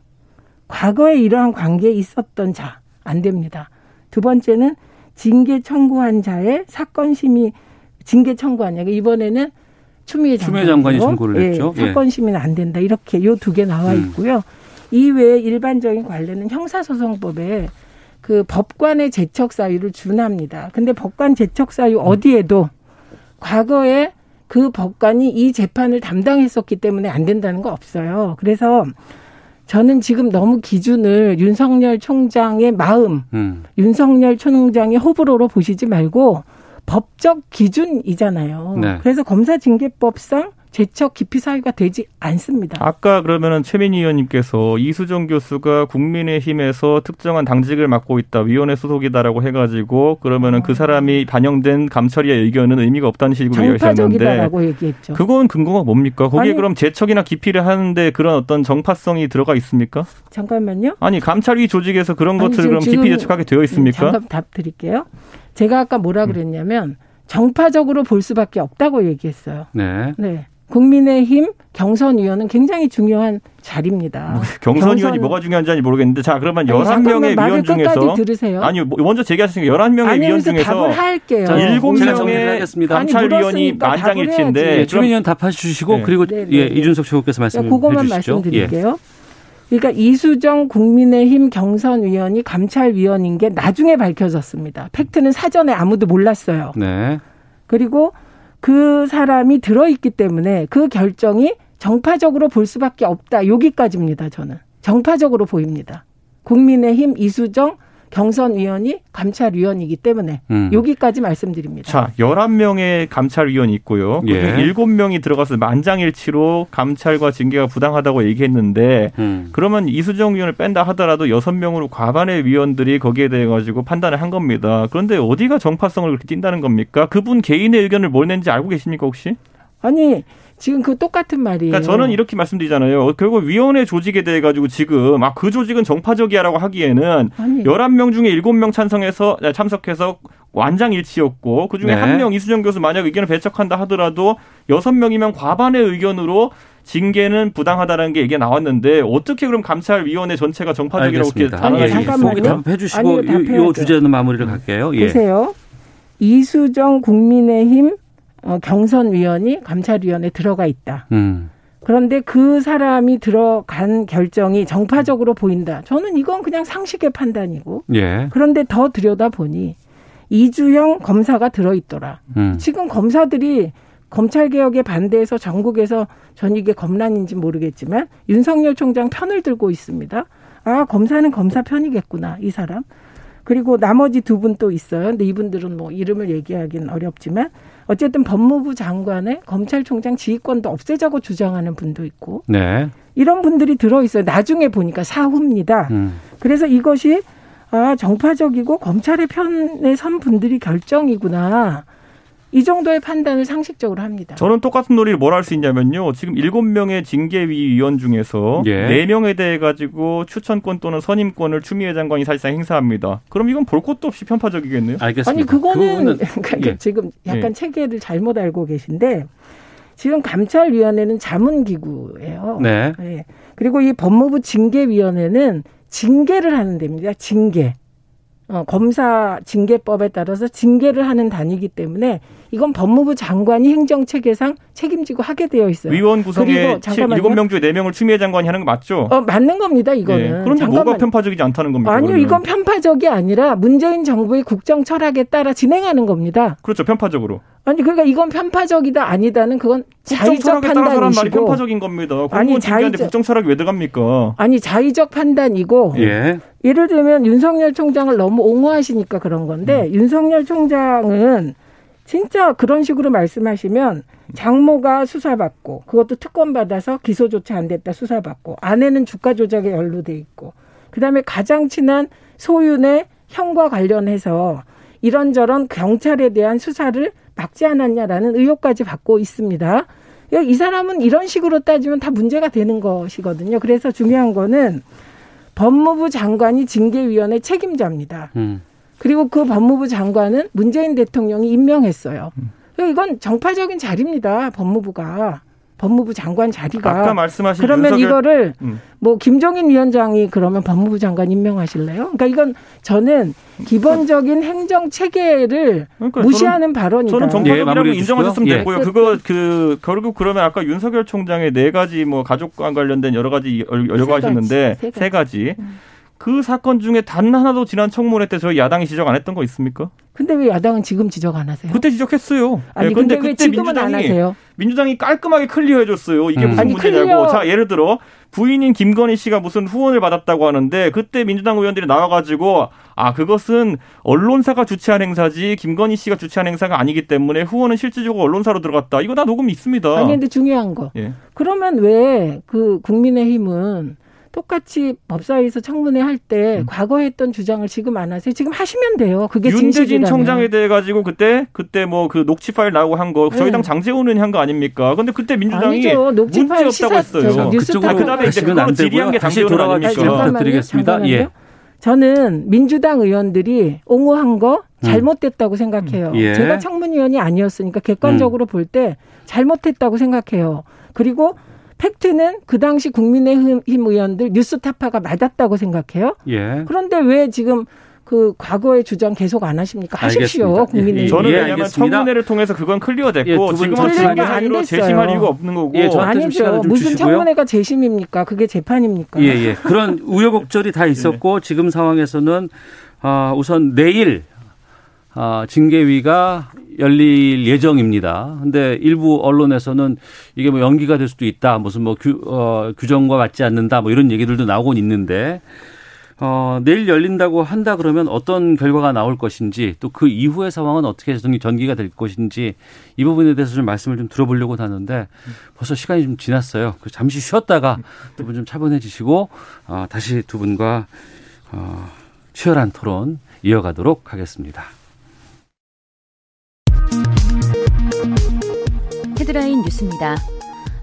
과거에 이러한 관계에 있었던 자, 안 됩니다. 두 번째는 징계 청구한 자의 사건 심의, 징계 청구한 자, 이번에는 추미애 장관이 청구를 했죠. 예, 사건 심의는 안 된다. 이렇게 이 두 개 나와 있고요. 이외에 일반적인 관례는 형사소송법에 그 법관의 재척 사유를 준합니다. 근데 법관 재척 사유 어디에도 과거에 그 법관이 이 재판을 담당했었기 때문에 안 된다는 거 없어요. 그래서 저는 지금 너무 기준을 윤석열 총장의 마음, 윤석열 총장의 호불호로 보시지 말고 법적 기준이잖아요. 네. 그래서 검사징계법상 재척 기피 사유가 되지 않습니다. 아까 그러면은 최민희 의원님께서 이수정 교수가 국민의힘에서 특정한 당직을 맡고 있다, 위원회 소속이다라고 해가지고 그러면은 그 사람이 반영된 감찰의 의견은 의미가 없다는 식으로 얘기하셨는데 정파적이다라고 얘기했죠. 그건 근거가 뭡니까? 거기에 아니, 그럼 재척이나 기피를 하는데 그런 어떤 정파성이 들어가 있습니까? 잠깐만요. 아니 감찰위 조직에서 그런 것들을 그럼 기피 재척하게 되어 있습니까? 잠깐 답 드릴게요. 제가 아까 뭐라 그랬냐면 정파적으로 볼 수밖에 없다고 얘기했어요. 네. 국민의힘 경선위원은 굉장히 중요한 자리입니다. 경선위원이 뭐가 중요한지 모르겠는데 자 그러면 11명의 위원 중에서 들으세요. 아니 먼저 제기하시는 게 11명의 위원 중에서 답을 할게요. 7명의 감찰위원이 만장일치인데 주민 의원 답해주시고 네. 그리고 예, 이준석 최고께서 말씀해 주시죠. 그것만 말씀드릴게요. 예. 그러니까 이수정 국민의힘 경선위원이 감찰위원인 게 나중에 밝혀졌습니다. 팩트는 사전에 아무도 몰랐어요. 네. 그리고 그 사람이 들어있기 때문에 그 결정이 정파적으로 볼 수밖에 없다. 여기까지입니다. 저는. 정파적으로 보입니다. 국민의힘 이수정 경선위원이 감찰위원이기 때문에 여기까지 말씀드립니다. 자, 11명의 감찰위원이 있고요. 예. 7명이 들어가서 만장일치로 감찰과 징계가 부당하다고 얘기했는데 그러면 이수정 위원을 뺀다 하더라도 6명으로 과반의 위원들이 거기에 대해 가지고 판단을 한 겁니다. 그런데 어디가 정파성을 그렇게 띈다는 겁니까? 그분 개인의 의견을 뭘 낸지 알고 계십니까 혹시? 아니 지금 그 똑같은 말이에요. 그러니까 저는 이렇게 말씀드리잖아요. 결국 위원회 조직에 대해 가지고 지금 그 조직은 정파적이야라고 하기에는 아니. 11명 중에 7명 참석해서 완장일치였고 그중에 네. 1명 이수정 교수 만약 의견을 배척한다 하더라도 6명이면 과반의 의견으로 징계는 부당하다라는 게 얘기가 나왔는데 어떻게 그럼 감찰위원회 전체가 정파적이라고 이렇게 답해 주시고 이 주제는 마무리를 갈게요. 예. 보세요. 이수정 국민의힘 경선위원이 감찰위원회에 들어가 있다. 그런데 그 사람이 들어간 결정이 정파적으로 보인다. 저는 이건 그냥 상식의 판단이고. 예. 그런데 더 들여다보니 이주영 검사가 들어있더라. 지금 검사들이 검찰개혁에 반대해서 전국에서 전 이게 겁난인지 모르겠지만 윤석열 총장 편을 들고 있습니다. 아, 검사는 검사 편이겠구나, 이 사람. 그리고 나머지 두 분 또 있어요. 근데 이분들은 뭐 이름을 얘기하기는 어렵지만 어쨌든 법무부 장관의 검찰총장 지휘권도 없애자고 주장하는 분도 있고. 네. 이런 분들이 들어있어요. 나중에 보니까 사후입니다. 그래서 이것이 아, 정파적이고 검찰의 편에 선 분들이 결정이구나. 이 정도의 판단을 상식적으로 합니다. 저는 똑같은 논리를 뭘 할 수 있냐면요. 지금 7명의 징계위 위원 중에서 예. 4명에 대해 가지고 추천권 또는 선임권을 추미애 장관이 사실상 행사합니다. 그럼 이건 볼 것도 없이 편파적이겠네요. 알겠습니다. 아니 그거는 예. 지금 약간 예. 체계를 잘못 알고 계신데 지금 감찰위원회는 자문기구예요. 네. 예. 그리고 이 법무부 징계위원회는 징계를 하는 데입니다. 징계. 검사 징계법에 따라서 징계를 하는 단위이기 때문에 이건 법무부 장관이 행정체계상 책임지고 하게 되어 있어요. 위원 구성에 7명 중에 4명을 추미애 장관이 하는 거 맞죠? 맞는 겁니다. 이거는. 예, 그런데 잠깐만. 뭐가 편파적이지 않다는 겁니까? 아니요. 그러면. 이건 편파적이 아니라 문재인 정부의 국정 철학에 따라 진행하는 겁니다. 그렇죠. 편파적으로. 아니 그러니까 이건 편파적이다 아니다는 그건 자의적 판단이고 말이 편파적인 겁니다. 아니 자의적 국정 철학이 왜 들어갑니까? 아니 자의적 판단이고 예. 예를 들면 윤석열 총장을 너무 옹호하시니까 그런 건데 윤석열 총장은 진짜 그런 식으로 말씀하시면 장모가 수사받고 그것도 특권 받아서 기소조차 안 됐다 수사받고 아내는 주가 조작에 연루돼 있고 그다음에 가장 친한 소윤의 형과 관련해서 이런저런 경찰에 대한 수사를 막지 않았냐라는 의혹까지 받고 있습니다. 이 사람은 이런 식으로 따지면 다 문제가 되는 것이거든요. 그래서 중요한 거는 법무부 장관이 징계위원회 책임자입니다. 그리고 그 법무부 장관은 문재인 대통령이 임명했어요. 이건 정파적인 자리입니다. 법무부가. 법무부 장관 자리가. 아까 말씀하신 그러면 윤석열... 이거를 뭐 김종인 위원장이 그러면 법무부 장관 임명하실래요? 그러니까 이건 저는 기본적인 행정 체계를 그러니까 무시하는 발언이다. 저는 정파적이라고 예, 인정하셨으면 예. 됐고요. 그거 결국 그러면 아까 윤석열 총장의 4가지 뭐 가족과 관련된 여러 가지 열거하셨는데 세 가지. 그 사건 중에 단 하나도 지난 청문회 때 저희 야당이 지적 안 했던 거 있습니까? 근데 왜 야당은 지금 지적 안 하세요? 그때 지적했어요. 아니 네, 근데 왜 지금은 안 하세요? 민주당이 깔끔하게 클리어해줬어요. 이게 무슨 아니, 문제냐고. 클리어. 자 예를 들어 부인인 김건희 씨가 무슨 후원을 받았다고 하는데 그때 민주당 의원들이 나와가지고 아 그것은 언론사가 주최한 행사지 김건희 씨가 주최한 행사가 아니기 때문에 후원은 실질적으로 언론사로 들어갔다. 이거 다 녹음이 있습니다. 아니 근데 중요한 거. 예. 그러면 왜 그 국민의힘은 똑같이 법사위에서 청문회 할 때 과거에 했던 주장을 지금 안 하세요. 지금 하시면 돼요. 그게 진실이라면. 윤대진 청장에 대해 가지고 그때 뭐 그 녹취 파일 나오고 한 거 저희 당 장재훈은 한 거 아닙니까? 근데 그때 민주당이 문제 파일 없다고 했어요. 그쪽으로 그다음에 이제 그걸로 질의한 게 다시 돌아가니까 부탁드리겠습니다. 예. 저는 민주당 의원들이 옹호한 거 잘못됐다고 생각해요. 예. 제가 청문위원이 아니었으니까 객관적으로 볼 때 잘못했다고 생각해요. 그리고 팩트는 그 당시 국민의힘 의원들 뉴스 타파가 맞았다고 생각해요. 예. 그런데 왜 지금 그 과거의 주장 계속 안 하십니까? 하십시오. 알겠습니다. 국민의힘. 예. 저는 왜냐하면 알겠습니다. 청문회를 통해서 그건 클리어됐고 지금은 증인으로 재심할 이유가 없는 거고. 예, 아니죠. 무슨 주시고요. 청문회가 재심입니까? 그게 재판입니까? 예. 그런 우여곡절이 다 있었고 예. 지금 상황에서는 우선 내일 징계위가 열릴 예정입니다. 근데 일부 언론에서는 이게 뭐 연기가 될 수도 있다. 무슨 뭐 규정과 맞지 않는다. 뭐 이런 얘기들도 나오곤 있는데 내일 열린다고 한다 그러면 어떤 결과가 나올 것인지 또 그 이후의 상황은 어떻게 전개가 될 것인지 이 부분에 대해서 좀 말씀을 좀 들어보려고 하는데 벌써 시간이 좀 지났어요. 그래서 잠시 쉬었다가 두 분 좀 차분해지시고 다시 두 분과 치열한 토론 이어가도록 하겠습니다. 헤드라인 뉴스입니다.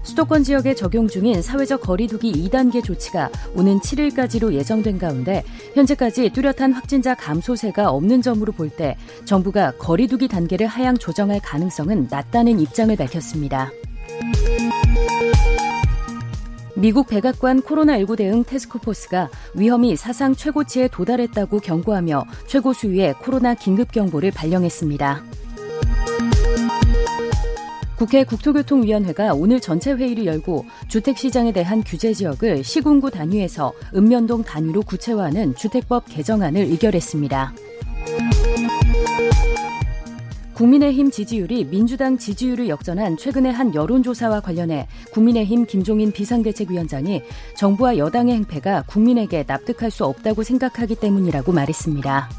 수도권 지역에 적용 중인 사회적 거리 두기 2단계 조치가 오는 7일까지로 예정된 가운데 현재까지 뚜렷한 확진자 감소세가 없는 점으로 볼 때 정부가 거리 두기 단계를 하향 조정할 가능성은 낮다는 입장을 밝혔습니다. 미국 백악관 코로나19 대응 태스크포스가 위험이 사상 최고치에 도달했다고 경고하며 최고 수위의 코로나 긴급경보를 발령했습니다. 국회 국토교통위원회가 오늘 전체 회의를 열고 주택시장에 대한 규제 지역을 시군구 단위에서 읍면동 단위로 구체화하는 주택법 개정안을 의결했습니다. 국민의힘 지지율이 민주당 지지율을 역전한 최근의 한 여론조사와 관련해 국민의힘 김종인 비상대책위원장이 정부와 여당의 행패가 국민에게 납득할 수 없다고 생각하기 때문이라고 말했습니다.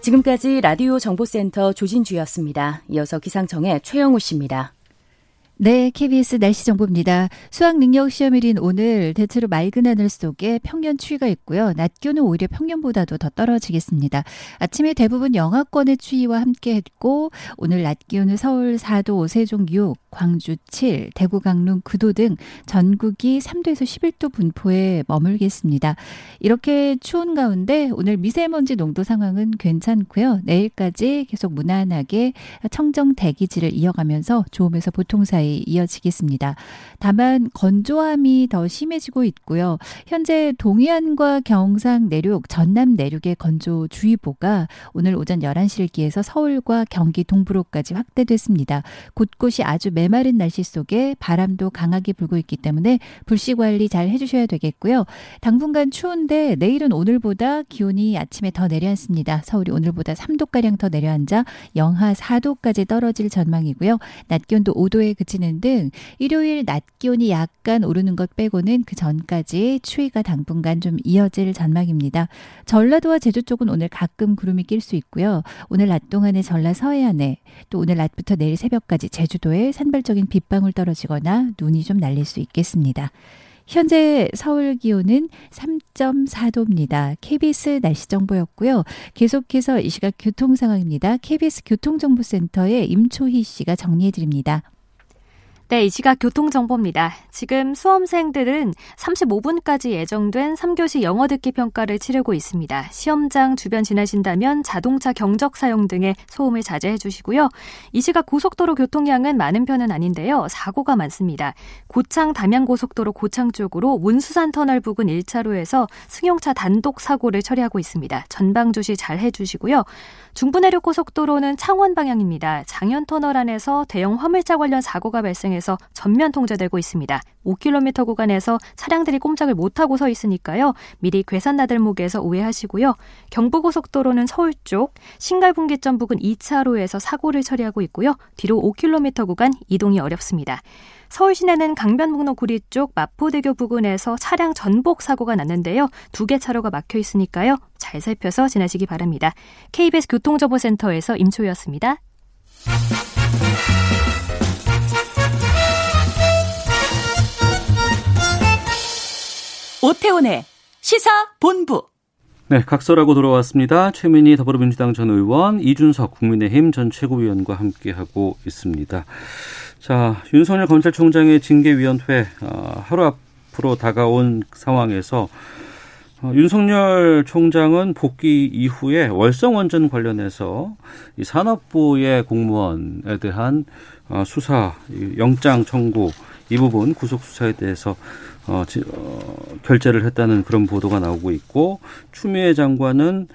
지금까지 라디오 정보센터 조진주였습니다. 이어서 기상청의 최영우 씨입니다. 네, KBS 날씨 정보입니다. 수학 능력 시험일인 오늘 대체로 맑은 하늘 속에 평년 추위가 있고요. 낮 기온은 오히려 평년보다도 더 떨어지겠습니다. 아침에 대부분 영하권의 추위와 함께했고 오늘 낮 기온은 서울 4도, 세종 6, 광주 7, 대구 강릉 9도 등 전국이 3도에서 11도 분포에 머물겠습니다. 이렇게 추운 가운데 오늘 미세먼지 농도 상황은 괜찮고요. 내일까지 계속 무난하게 청정 대기질을 이어가면서 좋음에서 보통 사이 이어지겠습니다. 다만 건조함이 더 심해지고 있고요. 현재 동해안과 경상 내륙, 전남 내륙의 건조주의보가 오늘 오전 11시를 기해서 서울과 경기 동부로까지 확대됐습니다. 곳곳이 아주 메마른 날씨 속에 바람도 강하게 불고 있기 때문에 불씨 관리 잘 해주셔야 되겠고요. 당분간 추운데 내일은 오늘보다 기온이 아침에 더 내려앉습니다. 서울이 오늘보다 3도가량 더 내려앉아 영하 4도까지 떨어질 전망이고요. 낮 기온도 5도에 그치는 등 일요일 낮 기온이 약간 오르는 것 빼고는 그 전까지 추위가 당분간 좀 이어질 전망입니다. 전라도와 제주 쪽은 오늘 가끔 구름이 낄 수 있고요. 오늘 낮 동안에 전라 서해안에 또 오늘 낮부터 내일 새벽까지 제주도에 산발적인 빗방울 떨어지거나 눈이 좀 날릴 수 있겠습니다. 현재 서울 기온은 3.4도입니다. KBS 날씨 정보였고요. 계속해서 이 시각 교통 상황입니다. KBS 교통정보센터의 임초희 씨가 정리해드립니다. 네, 이 시각 교통정보입니다. 지금 수험생들은 35분까지 예정된 3교시 영어 듣기 평가를 치르고 있습니다. 시험장 주변 지나신다면 자동차 경적 사용 등의 소음을 자제해 주시고요. 이 시각 고속도로 교통량은 많은 편은 아닌데요. 사고가 많습니다. 고창 담양고속도로 고창 쪽으로 문수산 터널 부근 1차로에서 승용차 단독 사고를 처리하고 있습니다. 전방 주시 잘 해주시고요. 중부내륙고속도로는 창원 방향입니다. 장현터널 안에서 대형 화물차 관련 사고가 발생했습니다. 에서 전면 통제되고 있습니다. 5km 구간에서 차량들이 꼼짝을 못하고 서 있으니까요. 미리 괴산나들목에서 우회하시고요. 경부고속도로는 서울 쪽 신갈분기점 부근 2차로에서 사고를 처리하고 있고요. 뒤로 5km 구간 이동이 어렵습니다. 서울 시내는 강변북로 구리 쪽 마포대교 부근에서 차량 전복 사고가 났는데요. 2개 차로가 막혀 있으니까요. 잘 살펴서 지나시기 바랍니다. KBS 교통정보센터에서 임초희였습니다. 오태훈의 시사본부. 네, 각설하고 돌아왔습니다. 최민희 더불어민주당 전 의원, 이준석 국민의힘 전 최고위원과 함께하고 있습니다. 자, 윤석열 검찰총장의 징계위원회 하루 앞으로 다가온 상황에서 윤석열 총장은 복귀 이후에 월성원전 관련해서 이 산업부의 공무원에 대한 수사, 영장 청구, 이 부분 구속수사에 대해서 결재를 했다는 그런 보도가 나오고 있고, 추미애 장관은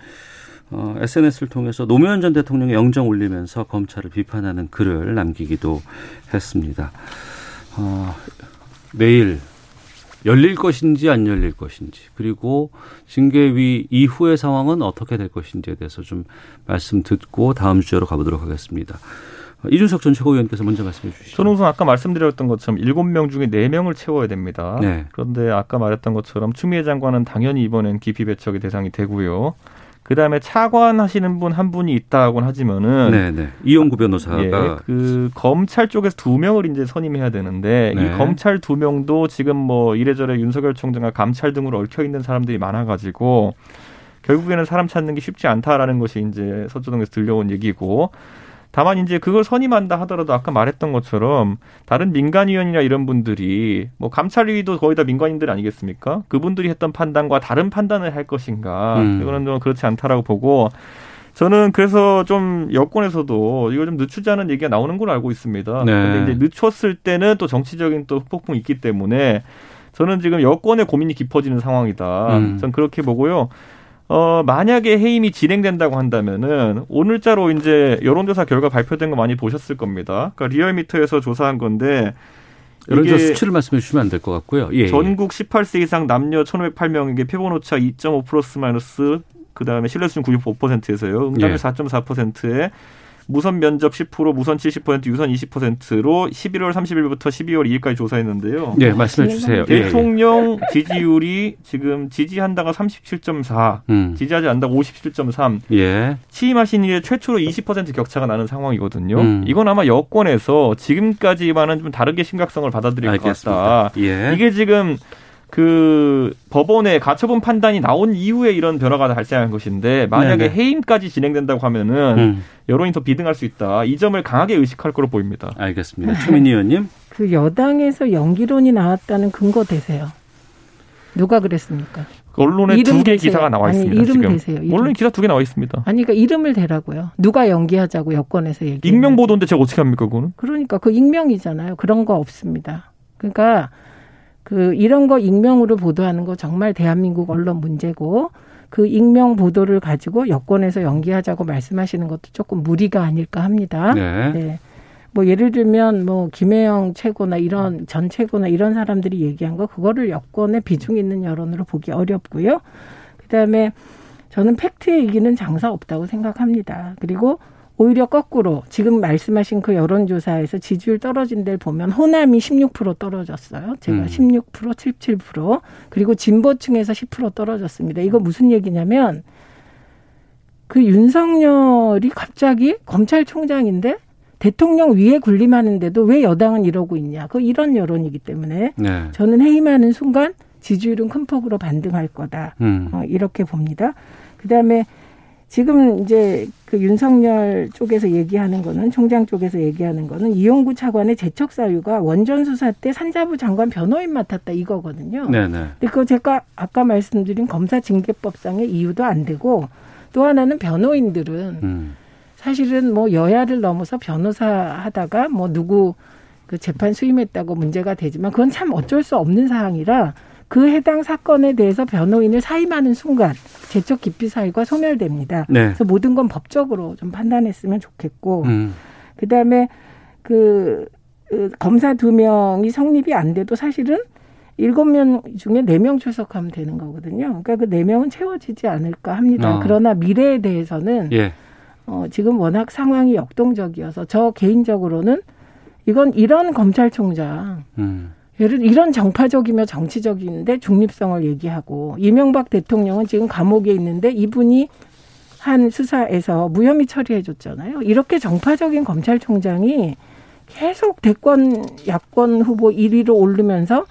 SNS를 통해서 노무현 전 대통령의 영정 올리면서 검찰을 비판하는 글을 남기기도 했습니다. 내일 열릴 것인지 안 열릴 것인지, 그리고 징계위 이후의 상황은 어떻게 될 것인지에 대해서 좀 말씀 듣고 다음 주제로 가보도록 하겠습니다. 이준석 전 최고위원께서 먼저 말씀해 주시죠. 저는 우선 아까 말씀드렸던 것처럼 7명 중에 4명을 채워야 됩니다. 네. 그런데 아까 말했던 것처럼 추미애 장관은 당연히 이번엔 기피 배척의 대상이 되고요. 그다음에 차관하시는 분 한 분이 있다고는 하지만은 네네. 이용구 변호사가 검찰 쪽에서 2명을 이제 선임해야 되는데 네. 이 검찰 2명도 지금 뭐 이래저래 윤석열 총장과 감찰 등으로 얽혀 있는 사람들이 많아가지고 결국에는 사람 찾는 게 쉽지 않다라는 것이 이제 서초동에서 들려온 얘기고. 다만 이제 그걸 선임한다 하더라도 아까 말했던 것처럼 다른 민간위원이나 이런 분들이 뭐 감찰위도 거의 다 민간인들 아니겠습니까? 그분들이 했던 판단과 다른 판단을 할 것인가? 이거는 좀 그렇지 않다라고 보고, 저는 그래서 좀 여권에서도 이거 좀 늦추자는 얘기가 나오는 걸 알고 있습니다. 네. 근데 이제 늦췄을 때는 또 정치적인 또 폭풍이 있기 때문에 저는 지금 여권의 고민이 깊어지는 상황이다. 전 그렇게 보고요. 만약에 해임이 진행된다고 한다면은 오늘자로 이제 여론조사 결과 발표된 거 많이 보셨을 겁니다. 그러니까 리얼미터에서 조사한 건데 여론조사 수치를 말씀해 주시면 안 될 것 같고요. 예, 전국 18세 이상 남녀 1,508명에게 표본오차 2.5 플러스 마이너스 그다음에 신뢰수준 95%에서요. 응답률 예. 4.4%에 무선 면접 10%, 무선 70%, 유선 20%로 11월 30일부터 12월 2일까지 조사했는데요. 네, 말씀해 주세요. 대통령 지지율이 지금 지지한다가 37.4, 지지하지 않는다가 57.3. 예. 취임하신 이래 최초로 20% 격차가 나는 상황이거든요. 이건 아마 여권에서 지금까지와는 좀 다르게 심각성을 받아들일 알겠습니다. 것 같다. 예. 이게 지금 그 법원의 가처분 판단이 나온 이후에 이런 변화가 발생한 것인데 만약에 네네. 해임까지 진행된다고 하면은 여론이 더 비등할 수 있다. 이 점을 강하게 의식할 거로 보입니다. 알겠습니다. 최민희 의원님. 그 여당에서 연기론이 나왔다는 근거 되세요? 누가 그랬습니까? 언론에 두 개 기사가 나와 있습니다. 아니, 이름 대세요. 언론 기사 두 개 나와 있습니다. 아니 그러니까 이름을 대라고요. 누가 연기하자고 여권에서 얘기. 익명 보도인데 제가 어떻게 합니까 그거는? 그러니까 그 익명이잖아요. 그런 거 없습니다. 그러니까. 그 이런 거 익명으로 보도하는 거 정말 대한민국 언론 문제고 그 익명 보도를 가지고 여권에서 연기하자고 말씀하시는 것도 조금 무리가 아닐까 합니다. 네. 네. 뭐 예를 들면 뭐 김혜영 최고나 이런 전 최고나 이런 사람들이 얘기한 거 그거를 여권의 비중 있는 여론으로 보기 어렵고요. 그다음에 저는 팩트의 이기는 장사 없다고 생각합니다. 그리고 오히려 거꾸로 지금 말씀하신 그 여론조사에서 지지율 떨어진 데를 보면 호남이 16% 떨어졌어요. 제가 16%, 77% 그리고 진보층에서 10% 떨어졌습니다. 이거 무슨 얘기냐면 그 윤석열이 갑자기 검찰총장인데 대통령 위에 군림하는데도 왜 여당은 이러고 있냐. 그 이런 여론이기 때문에 네. 저는 해임하는 순간 지지율은 큰 폭으로 반등할 거다. 이렇게 봅니다. 그다음에 지금 이제 그 윤석열 쪽에서 얘기하는 거는 총장 쪽에서 얘기하는 거는 이용구 차관의 재척 사유가 원전 수사 때 산자부 장관 변호인 맡았다 이거거든요. 네네. 근데 그거 제가 아까 말씀드린 검사 징계법상의 이유도 안 되고 또 하나는 변호인들은 사실은 뭐 여야를 넘어서 변호사 하다가 뭐 누구 그 재판 수임했다고 문제가 되지만 그건 참 어쩔 수 없는 사항이라. 그 해당 사건에 대해서 변호인을 사임하는 순간 재척 기피 사유가 소멸됩니다. 네. 그래서 모든 건 법적으로 좀 판단했으면 좋겠고 그다음에 그 검사 2명이 성립이 안 돼도 사실은 7명 중에 4명 출석하면 되는 거거든요. 그러니까 그 4명은 채워지지 않을까 합니다. 그러나 미래에 대해서는 예. 지금 워낙 상황이 역동적이어서 저 개인적으로는 이건 이런 검찰총장 이런 정파적이며 정치적인데 중립성을 얘기하고 이명박 대통령은 지금 감옥에 있는데 이분이 한 수사에서 무혐의 처리해줬잖아요. 이렇게 정파적인 검찰총장이 계속 대권 야권 후보 1위로 오르면서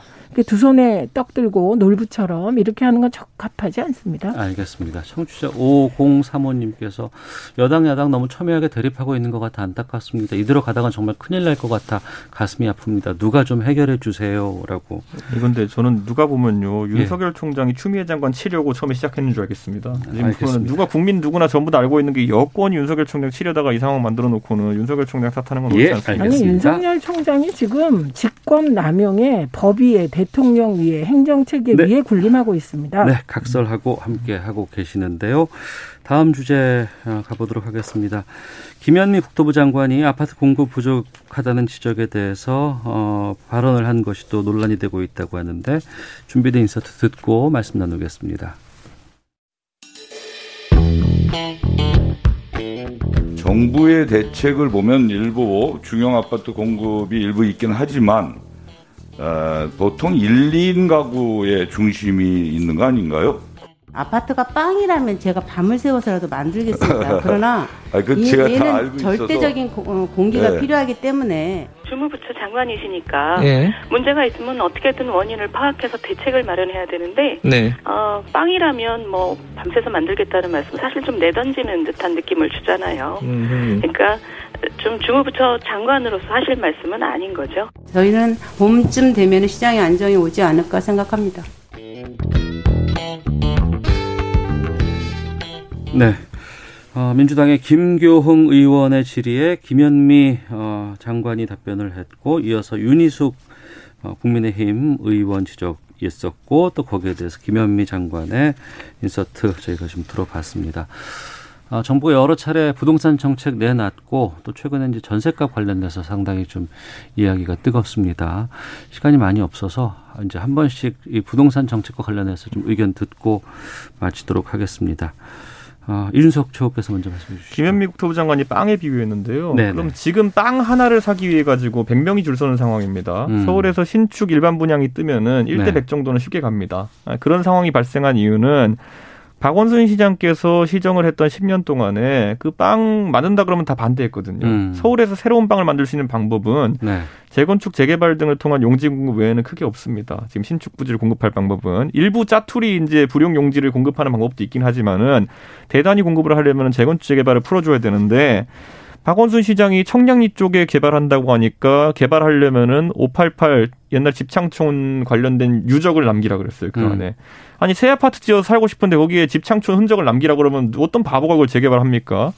두 손에 떡 들고 놀부처럼 이렇게 하는 건 적합하지 않습니다. 알겠습니다. 청취자 5035님께서 여당 야당 너무 첨예하게 대립하고 있는 것 같아 안타깝습니다. 이대로 가다간 정말 큰일 날 것 같아 가슴이 아픕니다. 누가 좀 해결해 주세요라고. 그런데 저는 누가 보면요. 윤석열 예. 총장이 추미애 장관 치려고 처음에 시작했는 줄 알겠습니다. 알겠습니다. 누가 국민 누구나 전부 다 알고 있는 게 여권이 윤석열 총장 치려다가 이 상황 만들어 놓고는 윤석열 총장 탓하는 건 예. 옳지 않습니다. 아니 윤석열 총장이 지금 직권 남용에 법위에 대통령 위에 행정체계 네. 위에 군림하고 있습니다. 네, 각설하고 함께하고 계시는데요. 다음 주제 가보도록 하겠습니다. 김현미 국토부 장관이 아파트 공급 부족하다는 지적에 대해서 발언을 한 것이 또 논란이 되고 있다고 하는데 준비된 인서트 듣고 말씀 나누겠습니다. 정부의 대책을 보면 일부 중형 아파트 공급이 일부 있긴 하지만 보통 1, 2인 가구의 중심이 있는 거 아닌가요? 아파트가 빵이라면 제가 밤을 새워서라도 만들겠습니다. 그러나 얘는 절대적인 공기가 네. 필요하기 때문에 주무부처 장관이시니까 네. 문제가 있으면 어떻게든 원인을 파악해서 대책을 마련해야 되는데 네. 빵이라면 뭐 밤새서 만들겠다는 말씀 사실 좀 내던지는 듯한 느낌을 주잖아요. 그러니까 좀 주무부처 장관으로서 하실 말씀은 아닌 거죠. 저희는 봄쯤 되면 시장의 안정이 오지 않을까 생각합니다. 네, 민주당의 김교흥 의원의 질의에 김현미 장관이 답변을 했고 이어서 윤희숙 국민의힘 의원 지적 있었고 또 거기에 대해서 김현미 장관의 인서트 저희가 좀 들어봤습니다. 정부가 여러 차례 부동산 정책 내놨고 또 최근에 이제 전셋값 관련돼서 상당히 좀 이야기가 뜨겁습니다. 시간이 많이 없어서 이제 한 번씩 이 부동산 정책과 관련해서 좀 의견 듣고 마치도록 하겠습니다. 이준석 최고께서 먼저 말씀해 주시죠. 김현미 국토부 장관이 빵에 비유했는데요. 네네. 그럼 지금 빵 하나를 사기 위해 가지고 100명이 줄 서는 상황입니다. 서울에서 신축 일반 분양이 뜨면은 1대 100 정도는 쉽게 갑니다. 그런 상황이 발생한 이유는 박원순 시장께서 시정을 했던 10년 동안에 그 빵 만든다 그러면 다 반대했거든요. 서울에서 새로운 빵을 만들 수 있는 방법은 네. 재건축, 재개발 등을 통한 용지 공급 외에는 크게 없습니다. 지금 신축 부지를 공급할 방법은 일부 짜투리 이제 불용 용지를 공급하는 방법도 있긴 하지만은 대단히 공급을 하려면 재건축, 재개발을 풀어줘야 되는데 박원순 시장이 청량리 쪽에 개발한다고 하니까 개발하려면은 588 옛날 집창촌 관련된 유적을 남기라 그랬어요. 그 안에. 아니 새 아파트 지어서 살고 싶은데 거기에 집창촌 흔적을 남기라 그러면 어떤 바보가 그걸 재개발합니까?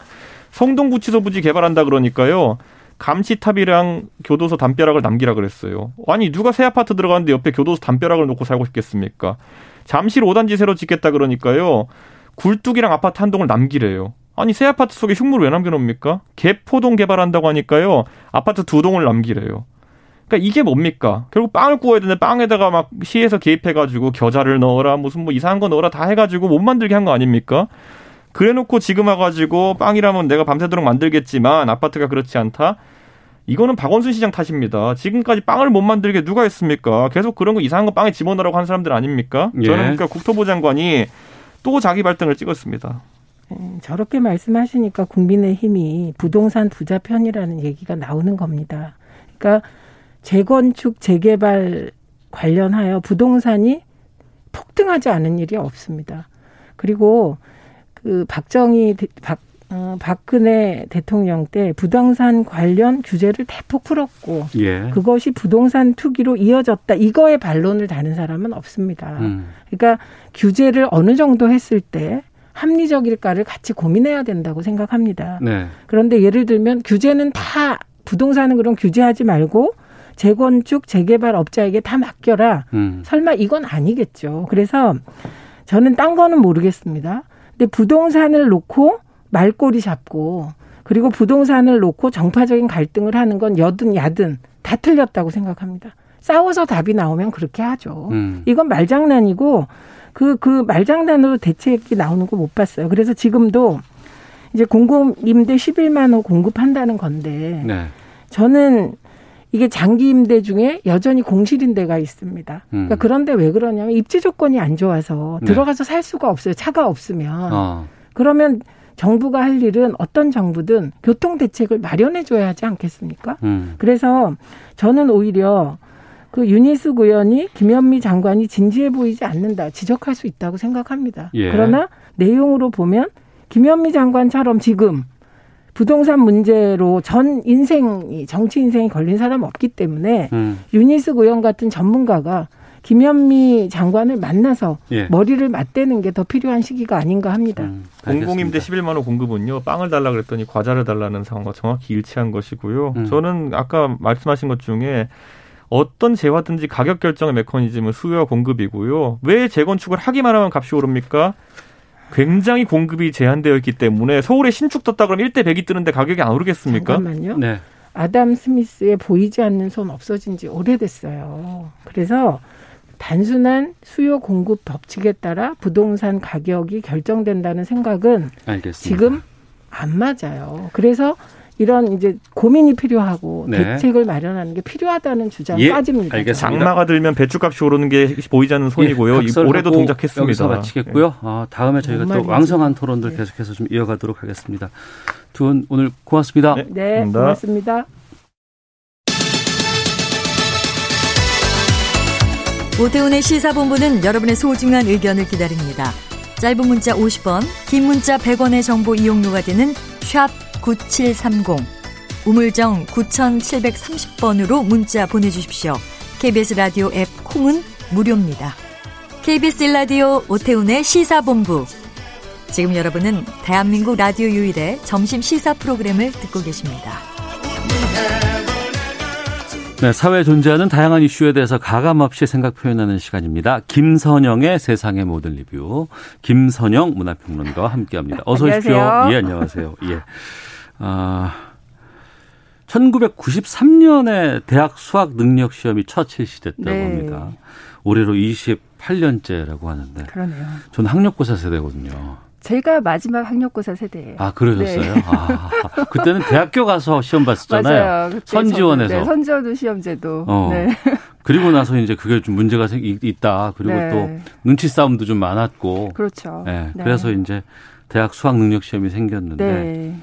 성동구치소 부지 개발한다 그러니까요. 감시탑이랑 교도소 담벼락을 남기라 그랬어요. 아니 누가 새 아파트 들어가는데 옆에 교도소 담벼락을 놓고 살고 싶겠습니까? 잠실 5단지 새로 짓겠다 그러니까요. 굴뚝이랑 아파트 한 동을 남기래요. 아니 새 아파트 속에 흉물을 왜 남겨놓습니까? 개포동 개발한다고 하니까요. 아파트 2동을 남기래요. 그러니까 이게 뭡니까? 결국 빵을 구워야 되는데 빵에다가 막 시에서 개입해가지고 겨자를 넣어라 무슨 뭐 이상한 거 넣어라 다 해가지고 못 만들게 한 거 아닙니까? 그래놓고 지금 와가지고 빵이라면 내가 밤새도록 만들겠지만 아파트가 그렇지 않다? 이거는 박원순 시장 탓입니다. 지금까지 빵을 못 만들게 누가 했습니까? 계속 그런 거 이상한 거 빵에 집어넣으라고 한 사람들 아닙니까? 예. 저는 그러니까 국토부 장관이 또 자기 발등을 찍었습니다. 저렇게 말씀하시니까 국민의힘이 부동산 부자 편이라는 얘기가 나오는 겁니다. 그러니까 재건축, 재개발 관련하여 부동산이 폭등하지 않은 일이 없습니다. 그리고 그 박근혜 대통령 때 부동산 관련 규제를 대폭 풀었고 예. 그것이 부동산 투기로 이어졌다. 이거에 반론을 다는 사람은 없습니다. 그러니까 규제를 어느 정도 했을 때 합리적일까를 같이 고민해야 된다고 생각합니다. 네. 그런데 예를 들면 규제는 다 부동산은 그런 규제하지 말고 재건축, 재개발 업자에게 다 맡겨라. 설마 이건 아니겠죠. 그래서 저는 딴 거는 모르겠습니다. 근데 부동산을 놓고 말꼬리 잡고 그리고 부동산을 놓고 정파적인 갈등을 하는 건 여든 야든 다 틀렸다고 생각합니다. 싸워서 답이 나오면 그렇게 하죠. 이건 말장난이고 그 말장난으로 대책이 나오는 거 못 봤어요. 그래서 지금도 이제 공공임대 11만 호 공급한다는 건데 네. 저는 이게 장기임대 중에 여전히 공실임대가 있습니다. 그러니까 그런데 왜 그러냐면 입지 조건이 안 좋아서 들어가서 살 수가 없어요. 차가 없으면. 그러면 정부가 할 일은 어떤 정부든 교통대책을 마련해줘야 하지 않겠습니까? 그래서 저는 오히려 그 윤희숙 의원이 김현미 장관이 진지해 보이지 않는다 지적할 수 있다고 생각합니다. 예. 그러나 내용으로 보면 김현미 장관처럼 지금 부동산 문제로 전 인생이 정치 인생이 걸린 사람 없기 때문에 윤희숙 의원 같은 전문가가 김현미 장관을 만나서 예. 머리를 맞대는 게 더 필요한 시기가 아닌가 합니다. 공공임대 11만 호 공급은요. 빵을 달라 그랬더니 과자를 달라는 상황과 정확히 일치한 것이고요. 저는 아까 말씀하신 것 중에 어떤 재화든지 가격 결정의 메커니즘은 수요와 공급이고요. 왜 재건축을 하기만 하면 값이 오릅니까? 굉장히 공급이 제한되어 있기 때문에 서울에 신축 떴다 그러면 1대 100이 뜨는데 가격이 안 오르겠습니까? 잠깐만요. 네. 아담 스미스의 보이지 않는 손 없어진 지 오래됐어요. 그래서 단순한 수요 공급 법칙에 따라 부동산 가격이 결정된다는 생각은 알겠습니다. 지금 안 맞아요. 그래서 이런 이제 고민이 필요하고 네. 대책을 마련하는 게 필요하다는 주장이 예, 빠집니다. 알겠습니다. 장마가 들면 배추값이 오르는 게 보이지 않는 손이고요. 예, 올해도 동작했습니다. 여기서 마치겠고요. 네. 다음에 저희가 또 왕성한 토론들 네. 계속해서 좀 이어가도록 하겠습니다. 두 분 오늘 고맙습니다. 네, 네 감사합니다. 고맙습니다. 오태훈의 시사본부는 여러분의 소중한 의견을 기다립니다. 짧은 문자 50원, 긴 문자 100원의 정보 이용료가 되는 샵 9730 우물정 9730번으로 문자 보내주십시오. KBS 라디오 앱 콩은 무료입니다. KBS 라디오 오태훈의 시사본부. 지금 여러분은 대한민국 라디오 유일의 점심 시사 프로그램을 듣고 계십니다. 네, 사회에 존재하는 다양한 이슈에 대해서 가감없이 생각 표현하는 시간입니다. 김선영의 세상의 모든 리뷰, 김선영 문화평론가와 함께합니다. 어서 오십시오. 안녕하세요. 예, 안녕하세요. 예. 아, 1993년에 대학 수학 능력 시험이 첫 실시됐다고 네. 합니다. 올해로 28년째라고 하는데. 그러네요. 저는 학력고사 세대거든요. 제가 마지막 학력고사 세대예요. 아, 그러셨어요? 네. 아, 그때는 대학교 가서 시험 봤었잖아요. 맞아요. 선지원에서. 네, 선지원 시험제도. 네. 그리고 나서 이제 그게 좀 문제가 있다. 그리고 네. 또 눈치 싸움도 좀 많았고. 그렇죠. 네. 네. 그래서 이제 대학 수학 능력 시험이 생겼는데 네.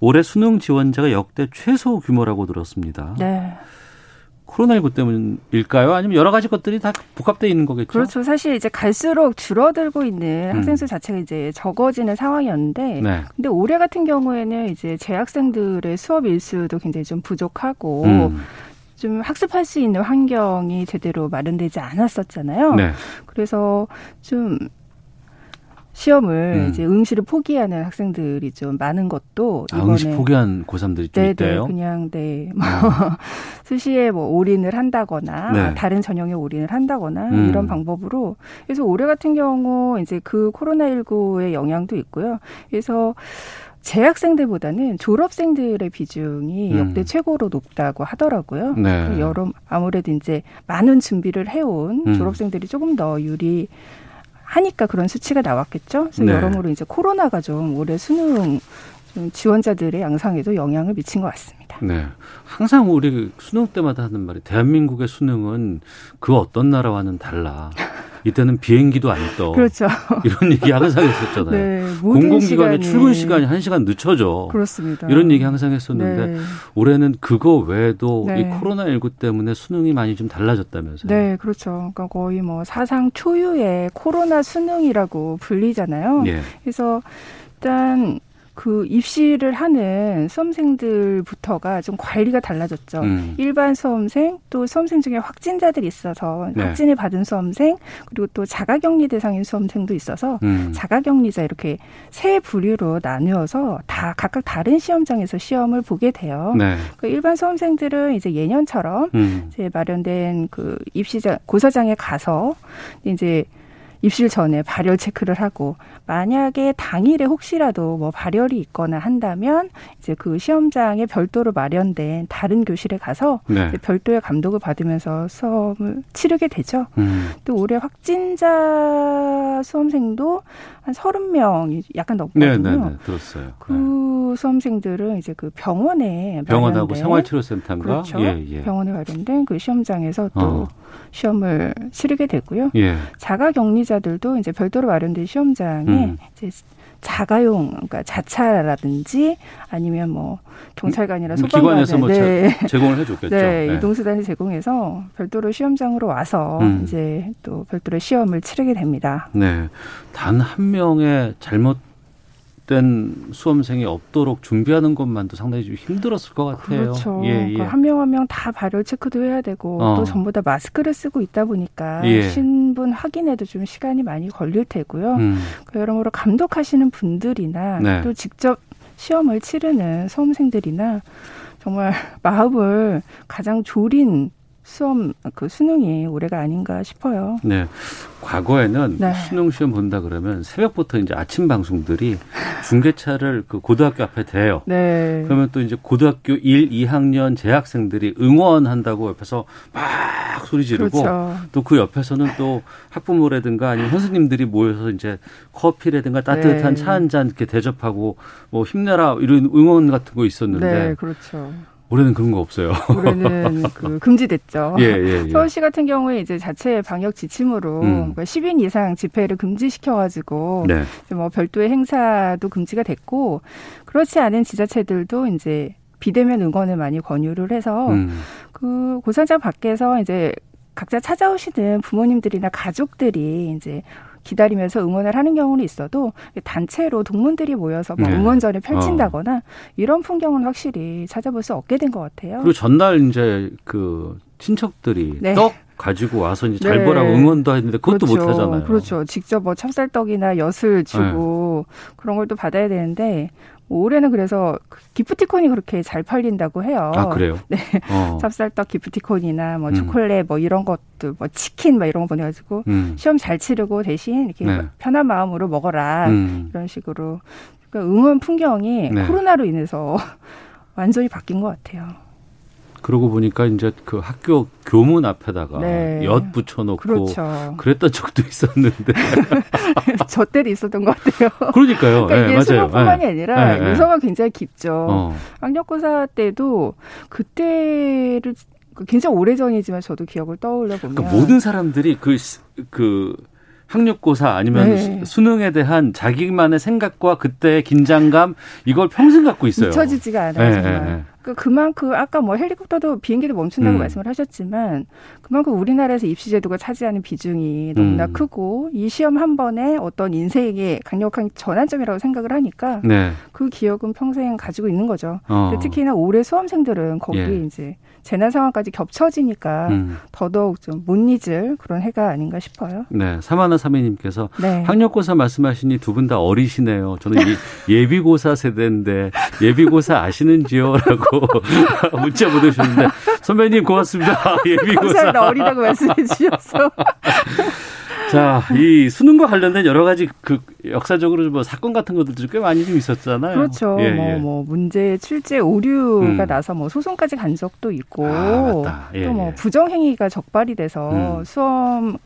올해 수능 지원자가 역대 최소 규모라고 들었습니다. 네. 코로나19 때문일까요? 아니면 여러 가지 것들이 다 복합되어 있는 거겠죠? 그렇죠. 사실 이제 갈수록 줄어들고 있는 학생 수 자체가 이제 적어지는 상황이었는데, 네. 근데 올해 같은 경우에는 이제 재학생들의 수업 일수도 굉장히 좀 부족하고, 좀 학습할 수 있는 환경이 제대로 마련되지 않았었잖아요. 네. 그래서 좀 시험을 이제 응시를 포기하는 학생들이 좀 많은 것도 이번에 응시 포기한 고3들이 좀 있대요. 그냥 네. 수시에 뭐 올인을 한다거나 네. 다른 전형에 올인을 한다거나 이런 방법으로 그래서 올해 같은 경우 이제 그 코로나19의 영향도 있고요. 그래서 재학생들보다는 졸업생들의 비중이 역대 최고로 높다고 하더라고요. 네. 여러 아무래도 이제 많은 준비를 해온 졸업생들이 조금 더 유리 하니까 그런 수치가 나왔겠죠. 그래서 네. 여러모로 이제 코로나가 좀 올해 수능 지원자들의 양상에도 영향을 미친 것 같습니다. 네, 항상 우리 수능 때마다 하는 말이 대한민국의 수능은 그 어떤 나라와는 달라. 이때는 비행기도 안 떠. 그렇죠. 이런 얘기 항상 했었잖아요. 네, 공공기관의 출근 시간이 1시간 늦춰져. 그렇습니다. 이런 얘기 항상 했었는데 네. 올해는 그거 외에도 네. 이 코로나19 때문에 수능이 많이 좀 달라졌다면서요. 네, 그렇죠. 그러니까 거의 뭐 사상 초유의 코로나 수능이라고 불리잖아요. 네. 그래서 일단 그 입시를 하는 수험생들부터가 좀 관리가 달라졌죠. 일반 수험생, 또 수험생 중에 확진자들이 있어서 네. 확진을 받은 수험생, 그리고 또 자가격리 대상인 수험생도 있어서 자가격리자 이렇게 세 부류로 나누어서 다 각각 다른 시험장에서 시험을 보게 돼요. 네. 그 일반 수험생들은 이제 예년처럼 이제 마련된 그 입시장 고사장에 가서 이제 입실 전에 발열 체크를 하고 만약에 당일에 혹시라도 뭐 발열이 있거나 한다면 이제 그 시험장에 별도로 마련된 다른 교실에 가서 네. 별도의 감독을 받으면서 수업을 치르게 되죠. 또 올해 확진자 수험생도 한 30명이 약간 넘거든요. 네, 들었어요. 그 네. 수험생들은 이제 그 병원에 병원하고 생활치료센터인가 그렇죠. 예. 병원에 관련된 그 시험장에서 또 시험을 치르게 되고요. 예. 자가격리자 들도 이제 별도로 마련된 시험장에 이제 자가용, 그러니까 자차라든지 아니면 뭐 경찰관이나 소방관 기관에서 네. 뭐 제공을 해줬겠죠. 네, 네. 이동수단을 제공해서 별도로 시험장으로 와서 이제 또 별도로 시험을 치르게 됩니다. 네, 단 한 명의 잘못된 수험생이 없도록 준비하는 것만도 상당히 좀 힘들었을 것 같아요. 그렇죠. 예, 예. 한 명 한 명 다 발열 체크도 해야 되고 또 전부 다 마스크를 쓰고 있다 보니까 예. 신분 확인에도 좀 시간이 많이 걸릴 테고요. 여러모로 감독하시는 분들이나 네. 또 직접 시험을 치르는 수험생들이나 정말 마음을 가장 졸인 수험 그 수능이 올해가 아닌가 싶어요. 네, 과거에는 네. 수능 시험 본다 그러면 새벽부터 이제 아침 방송들이 중계차를 그 고등학교 앞에 대요. 네. 그러면 또 이제 고등학교 1, 2학년 재학생들이 응원한다고 옆에서 막 소리 지르고 그렇죠. 또 그 옆에서는 또 학부모라든가 아니면 선생님들이 모여서 이제 커피라든가 따뜻한 네. 차 한 잔 이렇게 대접하고 뭐 힘내라 이런 응원 같은 거 있었는데. 네, 그렇죠. 올해는 그런 거 없어요. 올해는 그 금지됐죠. 예. 서울시 같은 경우에 이제 자체 방역 지침으로 10인 이상 집회를 금지시켜가지고 네. 뭐 별도의 행사도 금지가 됐고 그렇지 않은 지자체들도 이제 비대면 응원을 많이 권유를 해서 그 고사장 밖에서 이제 각자 찾아오시는 부모님들이나 가족들이 이제 기다리면서 응원을 하는 경우는 있어도 단체로 동문들이 모여서 막 응원전을 펼친다거나 이런 풍경은 확실히 찾아볼 수 없게 된 것 같아요. 그리고 전날 이제 그 친척들이 네. 떡 가지고 와서 이제 잘 보라고 응원도 했는데 그것도 그렇죠. 못 하잖아요. 그렇죠. 직접 뭐 찹쌀떡이나 엿을 주고 그런 걸 또 받아야 되는데 올해는 그래서 기프티콘이 그렇게 잘 팔린다고 해요. 아, 그래요? 네. 찹쌀떡 기프티콘이나 뭐 초콜릿 뭐 이런 것들, 뭐 치킨 막 이런 거 보내가지고 시험 잘 치르고 대신 이렇게 편한 마음으로 먹어라. 이런 식으로. 그러니까 응원 풍경이 코로나로 인해서 완전히 바뀐 것 같아요. 그러고 보니까 이제 그 학교 교문 앞에다가 엿 붙여놓고 그렇죠. 그랬던 적도 있었는데. 저 때도 있었던 것 같아요. 그러니까요. 그러니까 이게 맞아요. 수능뿐만이 아니라 유서가 굉장히 깊죠. 학력고사 때도 그때를 굉장히 오래전이지만 저도 기억을 떠올려 보면. 그러니까 모든 사람들이 그 학력고사 아니면 수능에 대한 자기만의 생각과 그때의 긴장감 이걸 평생 갖고 있어요. 잊혀지지가 않아요. 정말. 그만큼 아까 뭐 헬리콥터도 비행기도 멈춘다고 말씀을 하셨지만 그만큼 우리나라에서 입시제도가 차지하는 비중이 너무나 크고 이 시험 한 번에 어떤 인생의 강력한 전환점이라고 생각을 하니까 그 기억은 평생 가지고 있는 거죠. 특히나 올해 수험생들은 거기에 이제 재난 상황까지 겹쳐지니까 더더욱 좀 못 잊을 그런 해가 아닌가 싶어요. 네, 3143님께서 학력고사 말씀하시니 두 분 다 어리시네요. 저는 예비고사 세대인데 예비고사 아시는지요? 라고 문자 보내주셨는데 선배님 고맙습니다. 예비고사. 감사합니다. 어리다고 말씀해 주셔서. 자, 이 수능과 관련된 여러 가지 그 역사적으로 뭐 사건 같은 것들도 꽤 많이 좀 있었잖아요. 그렇죠. 문제 출제 오류가 나서 뭐 소송까지 간 적도 있고 또 뭐 부정행위가 적발이 돼서 수험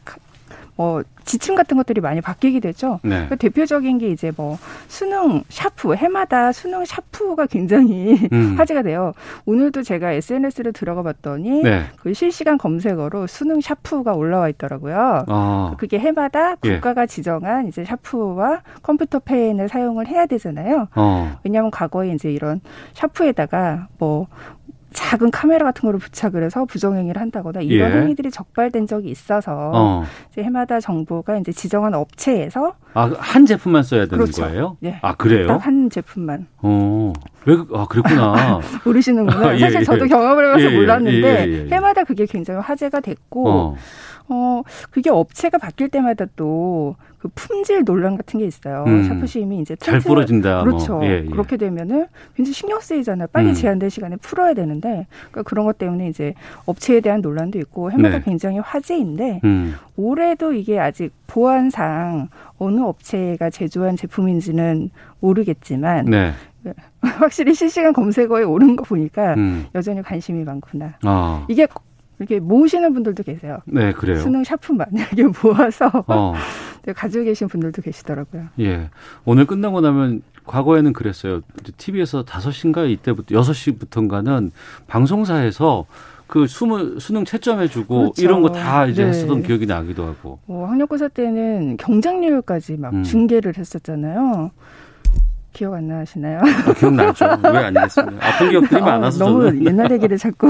지침 같은 것들이 많이 바뀌게 되죠. 그러니까 대표적인 게 이제 뭐 수능 샤프, 해마다 수능 샤프가 굉장히 화제가 돼요. 오늘도 제가 SNS를 들어가 봤더니 그 실시간 검색어로 수능 샤프가 올라와 있더라고요. 그게 해마다 국가가 지정한 이제 샤프와 컴퓨터 펜을 사용을 해야 되잖아요. 왜냐하면 과거에 이제 이런 샤프에다가 뭐 작은 카메라 같은 거를 부착을 해서 부정행위를 한다거나 이런 행위들이 적발된 적이 있어서 이제 해마다 정부가 이제 지정한 업체에서 한 제품만 써야 되는 거예요? 네. 아, 그래요? 딱 한 제품만. 그랬구나. 모르시는구나. 사실 저도 경험을 해봐서 몰랐는데 해마다 그게 굉장히 화제가 됐고 그게 업체가 바뀔 때마다 또 그 품질 논란 같은 게 있어요. 샤프심이 이제 잘 부러진다. 그렇죠. 그렇게 되면은 굉장히 신경 쓰이잖아요. 빨리 제한된 시간에 풀어야 되는데 그러니까 그런 것 때문에 이제 업체에 대한 논란도 있고 해마다 굉장히 화제인데 올해도 이게 아직 보안상 어느 업체가 제조한 제품인지는 모르겠지만 확실히 실시간 검색어에 오른 거 보니까 여전히 관심이 많구나. 이게 이렇게 모으시는 분들도 계세요. 네, 그래요. 수능 샤프만 이렇게 모아서 가지고 계신 분들도 계시더라고요. 예, 오늘 끝나고 나면 과거에는 그랬어요. TV에서 5시인가 이때부터 6시부터인가는 방송사에서 그 수능 채점해주고 그렇죠. 이런 거 다 이제 했었던 기억이 나기도 하고. 학력고사 때는 경쟁률까지 막 중계를 했었잖아요. 기억 안 나시나요? 기억나죠. 왜 안 났습니까? 아픈 기억들이 많아서 너무 저는. 옛날 얘기를 자꾸.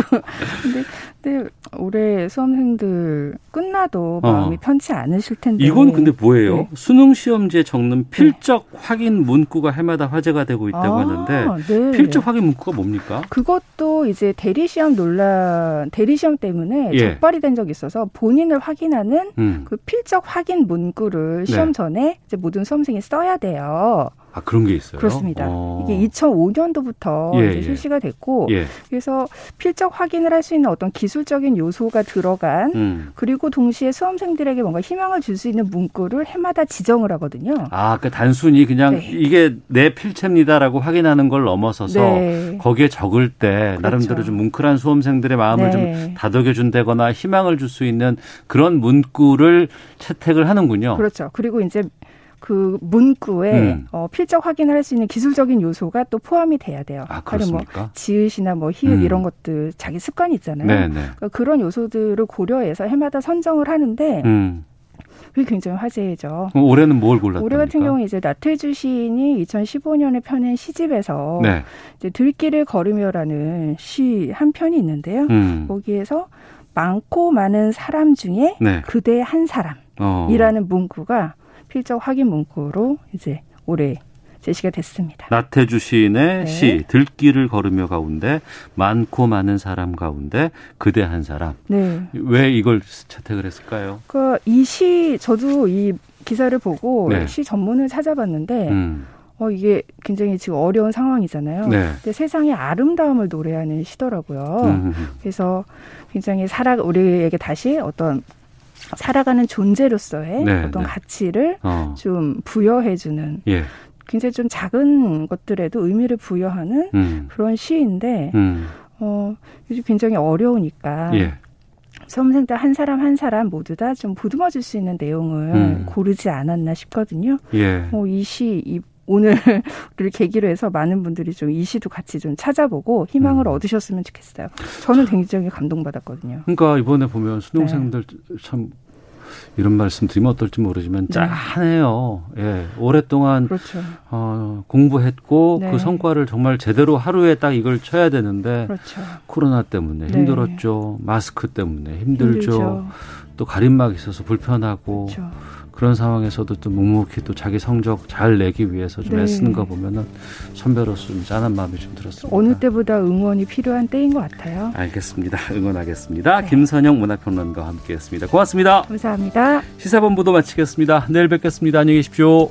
근데 올해 수험생들 끝나도 마음이 편치 않으실 텐데. 이건 근데 뭐예요? 수능 시험지에 적는 필적 확인 문구가 해마다 화제가 되고 있다고 하는데 필적 확인 문구가 뭡니까? 그것도 이제 대리시험 논란, 대리시험 때문에 적발이 된 적이 있어서 본인을 확인하는 그 필적 확인 문구를 시험 전에 이제 모든 수험생이 써야 돼요. 아, 그런 게 있어요? 그렇습니다. 이게 2005년도부터 이제 실시가 됐고 그래서 필적 확인을 할 수 있는 어떤 기술적인 요소가 들어간 그리고 동시에 수험생들에게 뭔가 희망을 줄 수 있는 문구를 해마다 지정을 하거든요. 아, 그러니까 단순히 그냥 이게 내 필체입니다라고 확인하는 걸 넘어서서 거기에 적을 때 그렇죠. 나름대로 좀 뭉클한 수험생들의 마음을 좀 다독여준다거나 희망을 줄 수 있는 그런 문구를 채택을 하는군요. 그렇죠. 그리고 이제 그 문구에 필적 확인을 할 수 있는 기술적인 요소가 또 포함이 돼야 돼요. 아, 그렇습니까? 뭐 지읒이나 뭐 히읗 이런 것들 자기 습관이 있잖아요. 그러니까 그런 요소들을 고려해서 해마다 선정을 하는데 그게 굉장히 화제죠. 올해는 뭘 골랐습니까? 올해 같은 경우는 이제 나태주 시인이 2015년에 펴낸 시집에서 이제 들길을 걸으며라는 시 한 편이 있는데요. 거기에서 많고 많은 사람 중에 그대 한 사람이라는 문구가 필적 확인 문구로 이제 올해 제시가 됐습니다. 나태주 시인의 시 들길을 걸으며 가운데 많고 많은 사람 가운데 그대 한 사람. 네. 왜 이걸 채택을 했을까요? 그 이 시 저도 이 기사를 보고 시 전문을 찾아봤는데 이게 굉장히 지금 어려운 상황이잖아요. 네. 근데 세상의 아름다움을 노래하는 시더라고요. 그래서 굉장히 우리에게 다시 어떤 살아가는 존재로서의 어떤 가치를 좀 부여해주는 굉장히 좀 작은 것들에도 의미를 부여하는 그런 시인데 요즘 굉장히 어려우니까 수험생들 한 사람 모두 다 좀 보듬어줄 수 있는 내용을 고르지 않았나 싶거든요. 이 시, 오늘을 계기로 해서 많은 분들이 좀 이 시도 같이 좀 찾아보고 희망을 얻으셨으면 좋겠어요. 저는 굉장히 감동받았거든요. 그러니까 이번에 보면 수능생들 참 이런 말씀 드리면 어떨지 모르지만 짠해요. 예, 오랫동안 공부했고 그 성과를 정말 제대로 하루에 딱 이걸 쳐야 되는데 코로나 때문에 힘들었죠. 마스크 때문에 힘들죠. 또 가림막이 있어서 불편하고 그런 상황에서도 또 묵묵히 또 자기 성적 잘 내기 위해서 좀 애쓰는 거 보면은 선배로서 좀 짠한 마음이 좀 들었습니다. 어느 때보다 응원이 필요한 때인 것 같아요. 알겠습니다. 응원하겠습니다. 김선영 문화평론가와 함께했습니다. 고맙습니다. 감사합니다. 시사본부도 마치겠습니다. 내일 뵙겠습니다. 안녕히 계십시오.